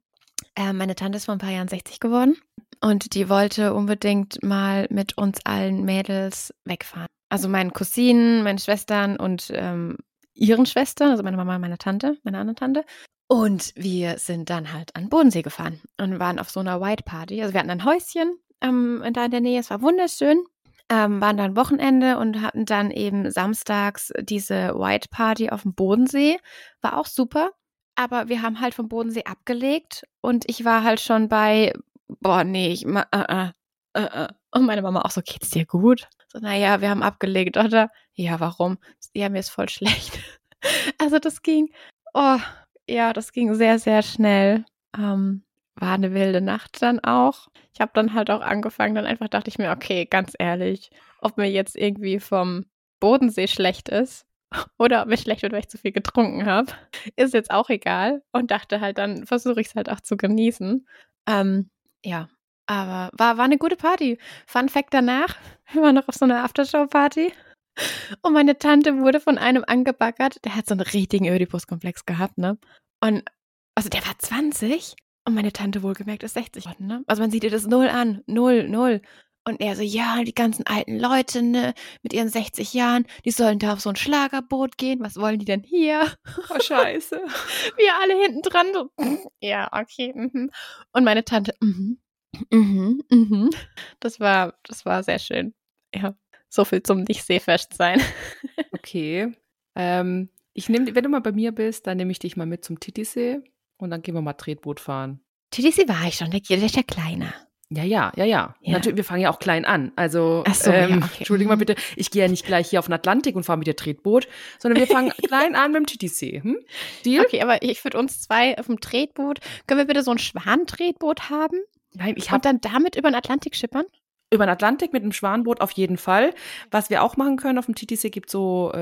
meine Tante ist vor ein paar Jahren 60 geworden und die wollte unbedingt mal mit uns allen Mädels wegfahren. Also meinen Cousinen, meinen Schwestern und ihren Schwestern, also meine Mama und meine Tante, meine andere Tante. Und wir sind dann halt an Bodensee gefahren und waren auf so einer White Party. Also wir hatten ein Häuschen da in der Nähe, es war wunderschön. Waren dann Wochenende und hatten dann eben samstags diese White Party auf dem Bodensee. War auch super, aber wir haben halt vom Bodensee abgelegt und ich war halt schon bei, Und meine Mama auch so, geht's dir gut? So, naja, wir haben abgelegt, oder? Ja, warum? Ja, mir ist voll schlecht. Also das ging sehr, sehr schnell. War eine wilde Nacht dann auch. Ich habe dann halt auch angefangen, dann einfach dachte ich mir, okay, ganz ehrlich, ob mir jetzt irgendwie vom Bodensee schlecht ist oder ob mir schlecht wird, weil ich zu viel getrunken habe, ist jetzt auch egal. Und dachte halt, dann versuche ich es halt auch zu genießen. Aber war eine gute Party. Fun Fact danach, wir waren noch auf so einer Aftershow-Party. Und meine Tante wurde von einem angebaggert, der hat so einen richtigen Ödipus-Komplex gehabt, ne? Und also der war 20. Und meine Tante wohlgemerkt ist 60 geworden, ne? Also man sieht ihr das null an, null. Und er so, ja, die ganzen alten Leute, ne, mit ihren 60 Jahren, die sollen da auf so ein Schlagerboot gehen. Was wollen die denn hier? Oh, scheiße. Wir alle hinten dran. So, ja, okay. Mm-hmm. Und meine Tante, Das war sehr schön. Ja, so viel zum Nicht-Seefest-Sein. Okay. Wenn du mal bei mir bist, dann nehme ich dich mal mit zum Titisee. Und dann gehen wir mal Tretboot fahren. Titisee war ich schon, der ist ja kleiner. Ja. Natürlich, wir fangen ja auch klein an. Also, okay. Entschuldigung mal bitte, ich gehe ja nicht gleich hier auf den Atlantik und fahre mit dir Tretboot, sondern wir fangen klein an mit dem Titisee. Hm? Deal? Okay, aber ich würde uns zwei auf dem Tretboot, können wir bitte so ein Schwan-Tretboot haben? Nein, und dann damit über den Atlantik schippern? Über den Atlantik mit einem Schwanboot auf jeden Fall. Was wir auch machen können auf dem Titisee, gibt so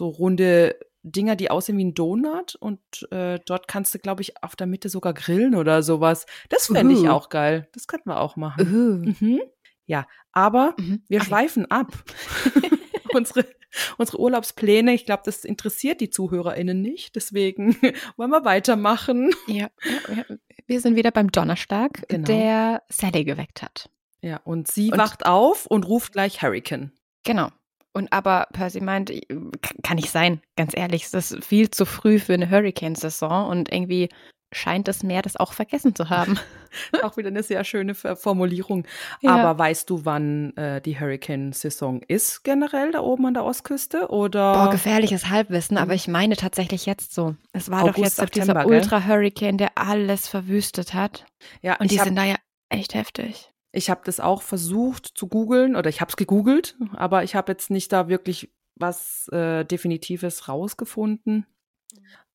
runde Dinger, die aussehen wie ein Donut und dort kannst du, glaube ich, auf der Mitte sogar grillen oder sowas. Das fände ich auch geil. Das könnten wir auch machen. Ja, aber wir schweifen ab. unsere Urlaubspläne, ich glaube, das interessiert die ZuhörerInnen nicht. Deswegen wollen wir weitermachen. Ja. Wir sind wieder beim Donnerschlag, genau. Der Sally geweckt hat. Ja, und sie wacht auf und ruft gleich Hurricane. Genau. Und aber Percy meint, kann nicht sein, ganz ehrlich, es ist viel zu früh für eine Hurricane-Saison und irgendwie scheint das Meer das auch vergessen zu haben. Auch wieder eine sehr schöne Formulierung. Ja. Aber weißt du, wann die Hurricane-Saison ist generell da oben an der Ostküste? Oder? Boah, gefährliches Halbwissen, aber ich meine tatsächlich jetzt so. Es war August, doch jetzt September, dieser Ultra-Hurricane, der alles verwüstet hat. Ja, und die sind da ja echt heftig. Ich habe das auch versucht zu googeln oder ich habe es gegoogelt, aber ich habe jetzt nicht da wirklich was Definitives rausgefunden.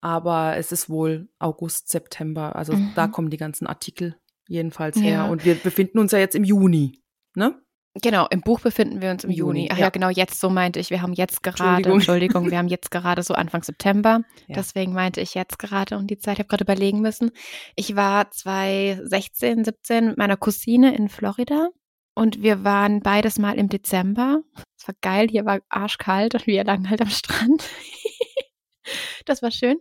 Aber es ist wohl August, September, also da kommen die ganzen Artikel jedenfalls her. Und wir befinden uns ja jetzt im Juni, ne? Genau, im Buch befinden wir uns im Juni. Ach ja, genau, jetzt, so meinte ich, wir haben jetzt gerade, Entschuldigung, wir haben jetzt gerade so Anfang September, deswegen meinte ich jetzt gerade um die Zeit, ich habe gerade überlegen müssen. Ich war 2016, 17 mit meiner Cousine in Florida und wir waren beides mal im Dezember. Es war geil, hier war arschkalt und wir lagen halt am Strand. Das war schön.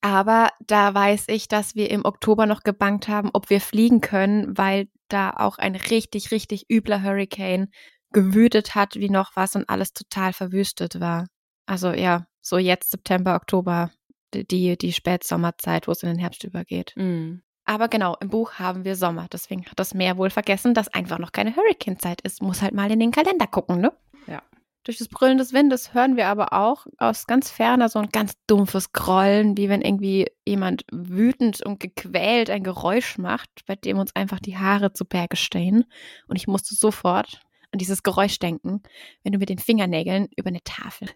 Aber da weiß ich, dass wir im Oktober noch gebangt haben, ob wir fliegen können, weil da auch ein richtig, richtig übler Hurricane gewütet hat wie noch was und alles total verwüstet war. Also ja, so jetzt September, Oktober, die Spätsommerzeit, wo es in den Herbst übergeht. Mhm. Aber genau, im Buch haben wir Sommer. Deswegen hat das Meer wohl vergessen, dass einfach noch keine Hurricane-Zeit ist. Muss halt mal in den Kalender gucken, ne? Ja. Durch das Brüllen des Windes hören wir aber auch aus ganz ferner so ein ganz dumpfes Grollen, wie wenn irgendwie jemand wütend und gequält ein Geräusch macht, bei dem uns einfach die Haare zu Berge stehen. Und ich musste sofort an dieses Geräusch denken, wenn du mit den Fingernägeln über eine Tafel.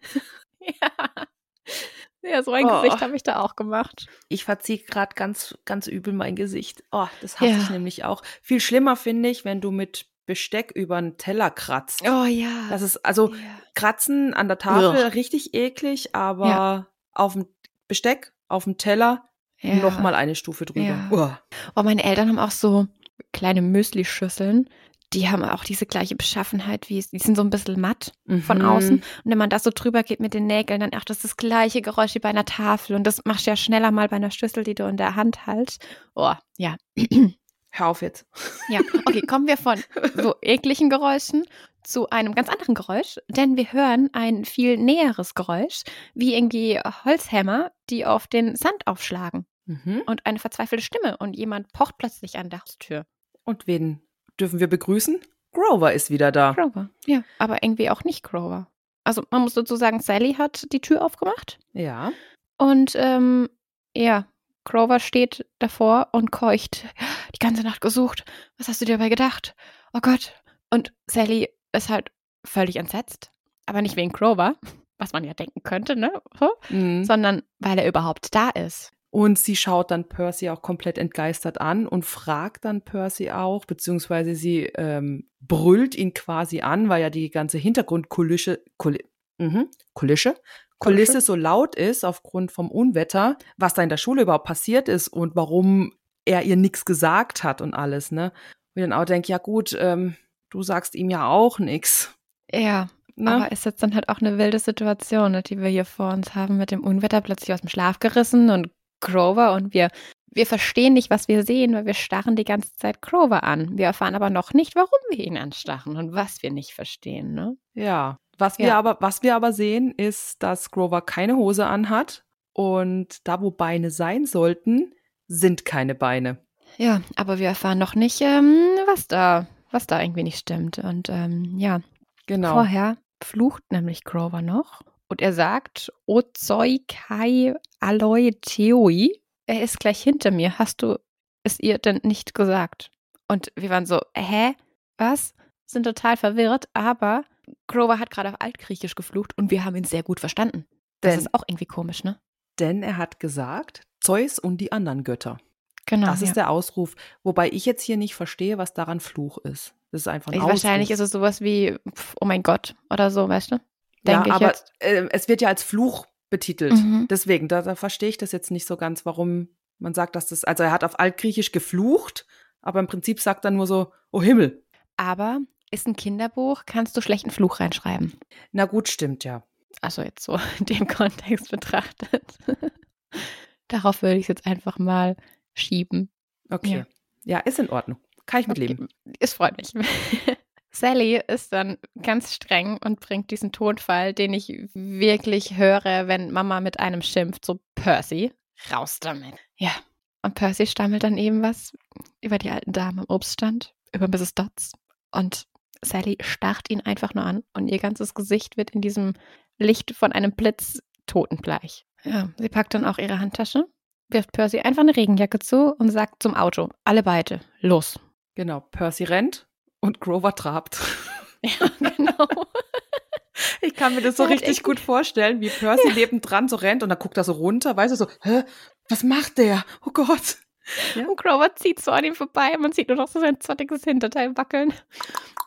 Ja, so ein Gesicht habe ich da auch gemacht. Ich verziehe gerade ganz, ganz übel mein Gesicht. Oh, das hasse ich nämlich auch. Viel schlimmer finde ich, wenn du mit Besteck über einen Teller kratzt. Oh ja. Das ist, also Kratzen an der Tafel, richtig eklig, aber auf dem Besteck, auf dem Teller nochmal eine Stufe drüber. Ja. Oh, meine Eltern haben auch so kleine Müsli-Schüsseln, die haben auch diese gleiche Beschaffenheit, wie es, die sind so ein bisschen matt von außen. Und wenn man das so drüber geht mit den Nägeln, dann ach, das ist das gleiche Geräusch wie bei einer Tafel. Und das machst du ja schneller mal bei einer Schüssel, die du in der Hand hältst. Oh, ja. Hör auf jetzt. Ja, okay, kommen wir von so ekligen Geräuschen zu einem ganz anderen Geräusch, denn wir hören ein viel näheres Geräusch, wie irgendwie Holzhämmer, die auf den Sand aufschlagen und eine verzweifelte Stimme und jemand pocht plötzlich an der Haustür. Und wen dürfen wir begrüßen? Grover ist wieder da. Grover, ja, aber irgendwie auch nicht Grover. Also man muss dazu sagen, Sally hat die Tür aufgemacht. Ja. Und Grover steht davor und keucht. Die ganze Nacht gesucht. Was hast du dir dabei gedacht? Oh Gott. Und Sally ist halt völlig entsetzt. Aber nicht wegen Grover, was man ja denken könnte, ne? Sondern weil er überhaupt da ist. Und sie schaut dann Percy auch komplett entgeistert an und fragt dann Percy auch, beziehungsweise sie brüllt ihn quasi an, weil ja die ganze Hintergrundkulisse Kulisse so laut ist aufgrund vom Unwetter, was da in der Schule überhaupt passiert ist und warum er ihr nichts gesagt hat und alles, ne? Und dann auch denke, ja gut, du sagst ihm ja auch nichts. Ja, ne? Aber ist jetzt dann halt auch eine wilde Situation, ne, die wir hier vor uns haben, mit dem Unwetter plötzlich aus dem Schlaf gerissen und Grover und wir verstehen nicht, was wir sehen, weil wir starren die ganze Zeit Grover an. Wir erfahren aber noch nicht, warum wir ihn anstarren und was wir nicht verstehen, ne? Ja, was wir aber sehen, ist, dass Grover keine Hose anhat und da, wo Beine sein sollten, sind keine Beine. Ja, aber wir erfahren noch nicht, was da irgendwie nicht stimmt. Und genau. Vorher flucht nämlich Grover noch und er sagt, O Zeug Kai Aloi Theoi, er ist gleich hinter mir, hast du es ihr denn nicht gesagt? Und wir waren so, hä, was? Sind total verwirrt, aber Grover hat gerade auf Altgriechisch geflucht und wir haben ihn sehr gut verstanden. Das ist auch irgendwie komisch, ne? Denn er hat gesagt, Zeus und die anderen Götter. Genau. Das ist der Ausruf. Wobei ich jetzt hier nicht verstehe, was daran Fluch ist. Das ist einfach ein Ausruf. Wahrscheinlich ist es sowas wie, oh mein Gott oder so, weißt du? Denke ich jetzt. Aber es wird ja als Fluch betitelt. Deswegen, da verstehe ich das jetzt nicht so ganz, warum man sagt, dass das, also er hat auf Altgriechisch geflucht, aber im Prinzip sagt er nur so, oh Himmel. Aber ist ein Kinderbuch, kannst du schlecht einen Fluch reinschreiben. Na gut, stimmt, ja. Also jetzt so in dem Kontext betrachtet. Darauf würde ich es jetzt einfach mal schieben. Okay. Ja, ist in Ordnung. Kann ich mitleben. Es freut mich. Sally ist dann ganz streng und bringt diesen Tonfall, den ich wirklich höre, wenn Mama mit einem schimpft, so Percy, raus damit. Ja, und Percy stammelt dann eben was über die alten Damen im Obststand, über Mrs. Dodds. Und Sally starrt ihn einfach nur an und ihr ganzes Gesicht wird in diesem Licht von einem Blitz totenbleich. Ja, sie packt dann auch ihre Handtasche, wirft Percy einfach eine Regenjacke zu und sagt zum Auto, alle beide, los. Genau, Percy rennt und Grover trabt. Ja, genau. Ich kann mir das so richtig gut vorstellen, wie Percy nebendran so rennt und dann guckt er so runter, weißt du, so, hä, was macht der? Oh Gott. Ja. Und Grover zieht so an ihm vorbei und man sieht nur noch so sein zottiges Hinterteil wackeln.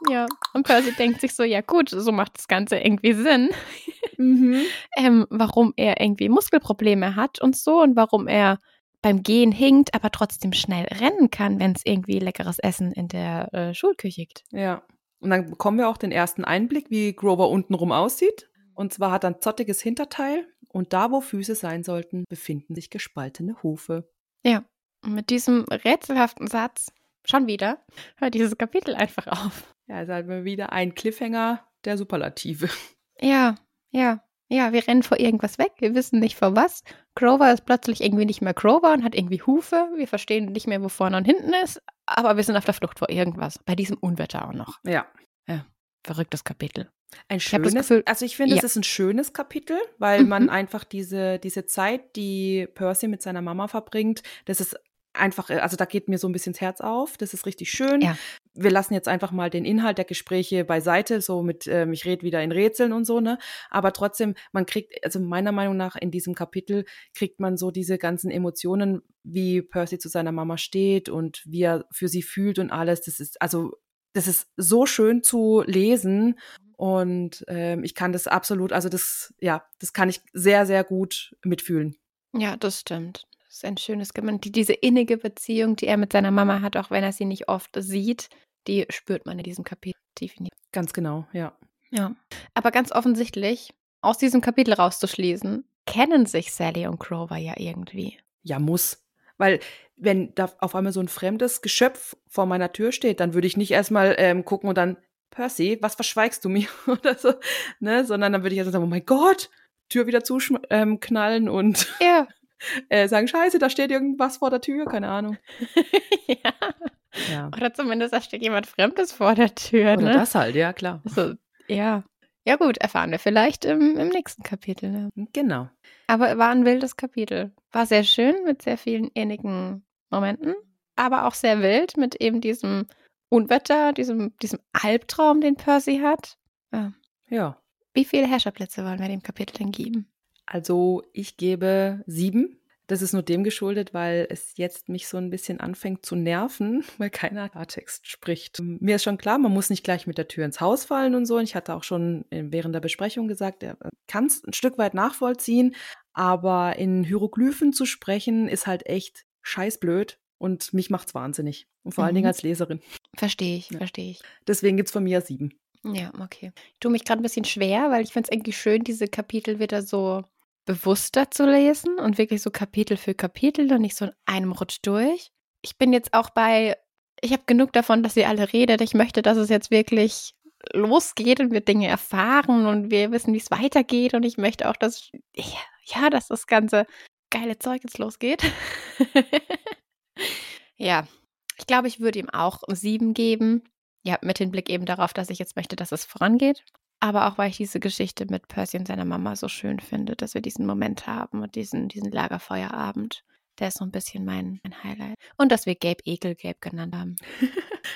Ja, und Percy denkt sich so, ja gut, so macht das Ganze irgendwie Sinn. Mhm. Warum er irgendwie Muskelprobleme hat und so und warum er beim Gehen hinkt, aber trotzdem schnell rennen kann, wenn es irgendwie leckeres Essen in der Schulküche gibt. Ja, und dann bekommen wir auch den ersten Einblick, wie Grover untenrum aussieht. Und zwar hat er ein zottiges Hinterteil und da, wo Füße sein sollten, befinden sich gespaltene Hufe. Ja. Mit diesem rätselhaften Satz, schon wieder, hört dieses Kapitel einfach auf. Ja, es ist halt wieder ein Cliffhanger der Superlative. Ja, wir rennen vor irgendwas weg, wir wissen nicht vor was. Grover ist plötzlich irgendwie nicht mehr Grover und hat irgendwie Hufe. Wir verstehen nicht mehr, wo vorne und hinten ist, aber wir sind auf der Flucht vor irgendwas. Bei diesem Unwetter auch noch. Ja. Verrücktes Kapitel. Ein schönes, ich finde, es ist ein schönes Kapitel, weil man einfach diese Zeit, die Percy mit seiner Mama verbringt, das ist einfach, also da geht mir so ein bisschen das Herz auf, das ist richtig schön. Ja. Wir lassen jetzt einfach mal den Inhalt der Gespräche beiseite, so mit, ich rede wieder in Rätseln und so, ne? Aber trotzdem, man kriegt, also meiner Meinung nach in diesem Kapitel kriegt man so diese ganzen Emotionen, wie Percy zu seiner Mama steht und wie er für sie fühlt und alles, das ist so schön zu lesen. Und ich kann das absolut, das kann ich sehr, sehr gut mitfühlen. Ja, das stimmt. Das ist ein schönes Gemüt. Diese innige Beziehung, die er mit seiner Mama hat, auch wenn er sie nicht oft sieht, die spürt man in diesem Kapitel definitiv. Ganz genau, ja. Ja, aber ganz offensichtlich, aus diesem Kapitel rauszuschließen, kennen sich Sally und Grover ja irgendwie. Ja, muss. Weil wenn da auf einmal so ein fremdes Geschöpf vor meiner Tür steht, dann würde ich nicht erstmal gucken und dann Percy, was verschweigst du mir? Oder so, ne? Sondern dann würde ich also sagen, oh mein Gott, Tür wieder zuknallen und sagen, scheiße, da steht irgendwas vor der Tür, keine Ahnung. Ja. Oder zumindest, da steht jemand Fremdes vor der Tür. Oder ne? Das halt, ja, klar. Also, ja. Ja gut, erfahren wir vielleicht im nächsten Kapitel. Ne? Genau. Aber war ein wildes Kapitel. War sehr schön, mit sehr vielen innigen Momenten, aber auch sehr wild mit eben diesem Unwetter, diesem Albtraum, den Percy hat. Ja. Wie viele Herrscherplätze wollen wir dem Kapitel denn geben? Also ich gebe 7. Das ist nur dem geschuldet, weil es jetzt mich so ein bisschen anfängt zu nerven, weil keiner Klartext spricht. Mir ist schon klar, man muss nicht gleich mit der Tür ins Haus fallen und so. Und ich hatte auch schon während der Besprechung gesagt, er kann es ein Stück weit nachvollziehen, aber in Hieroglyphen zu sprechen ist halt echt scheißblöd. Und mich macht's wahnsinnig. Und vor allen Dingen als Leserin. Verstehe ich. Deswegen gibt's von mir 7. Ja, okay. Ich tue mich gerade ein bisschen schwer, weil ich finde es eigentlich schön, diese Kapitel wieder so bewusster zu lesen und wirklich so Kapitel für Kapitel und nicht so in einem Rutsch durch. Ich bin jetzt auch ich habe genug davon, dass ihr alle redet. Ich möchte, dass es jetzt wirklich losgeht und wir Dinge erfahren und wir wissen, wie es weitergeht. Und ich möchte auch, dass das ganze geile Zeug jetzt losgeht. Ja, ich glaube, ich würde ihm auch 7 geben. Ja, mit Hinblick eben darauf, dass ich jetzt möchte, dass es vorangeht. Aber auch, weil ich diese Geschichte mit Percy und seiner Mama so schön finde, dass wir diesen Moment haben und diesen Lagerfeuerabend. Der ist so ein bisschen mein Highlight. Und dass wir Gabe Ekelgabe genannt haben.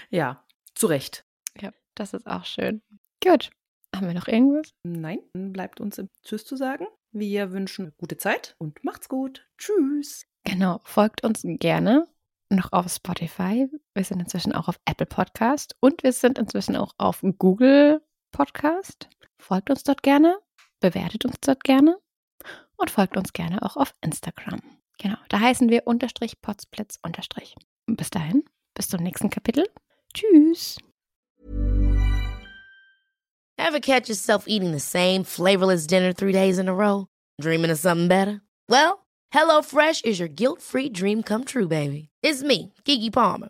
Ja, zu Recht. Ja, das ist auch schön. Gut, haben wir noch irgendwas? Nein, bleibt uns Tschüss zu sagen. Wir wünschen gute Zeit und macht's gut. Tschüss. Genau, folgt uns gerne noch auf Spotify. Wir sind inzwischen auch auf Apple Podcast und wir sind inzwischen auch auf Google Podcast. Folgt uns dort gerne, bewertet uns dort gerne und folgt uns gerne auch auf Instagram. Genau, da heißen wir _Potsblitz_ Bis dahin, bis zum nächsten Kapitel. Tschüss. Ever catch yourself eating the same flavorless dinner 3 days in a row? Dreaming of something better? Well, HelloFresh is your guilt-free dream come true, baby. It's me, Keke Palmer.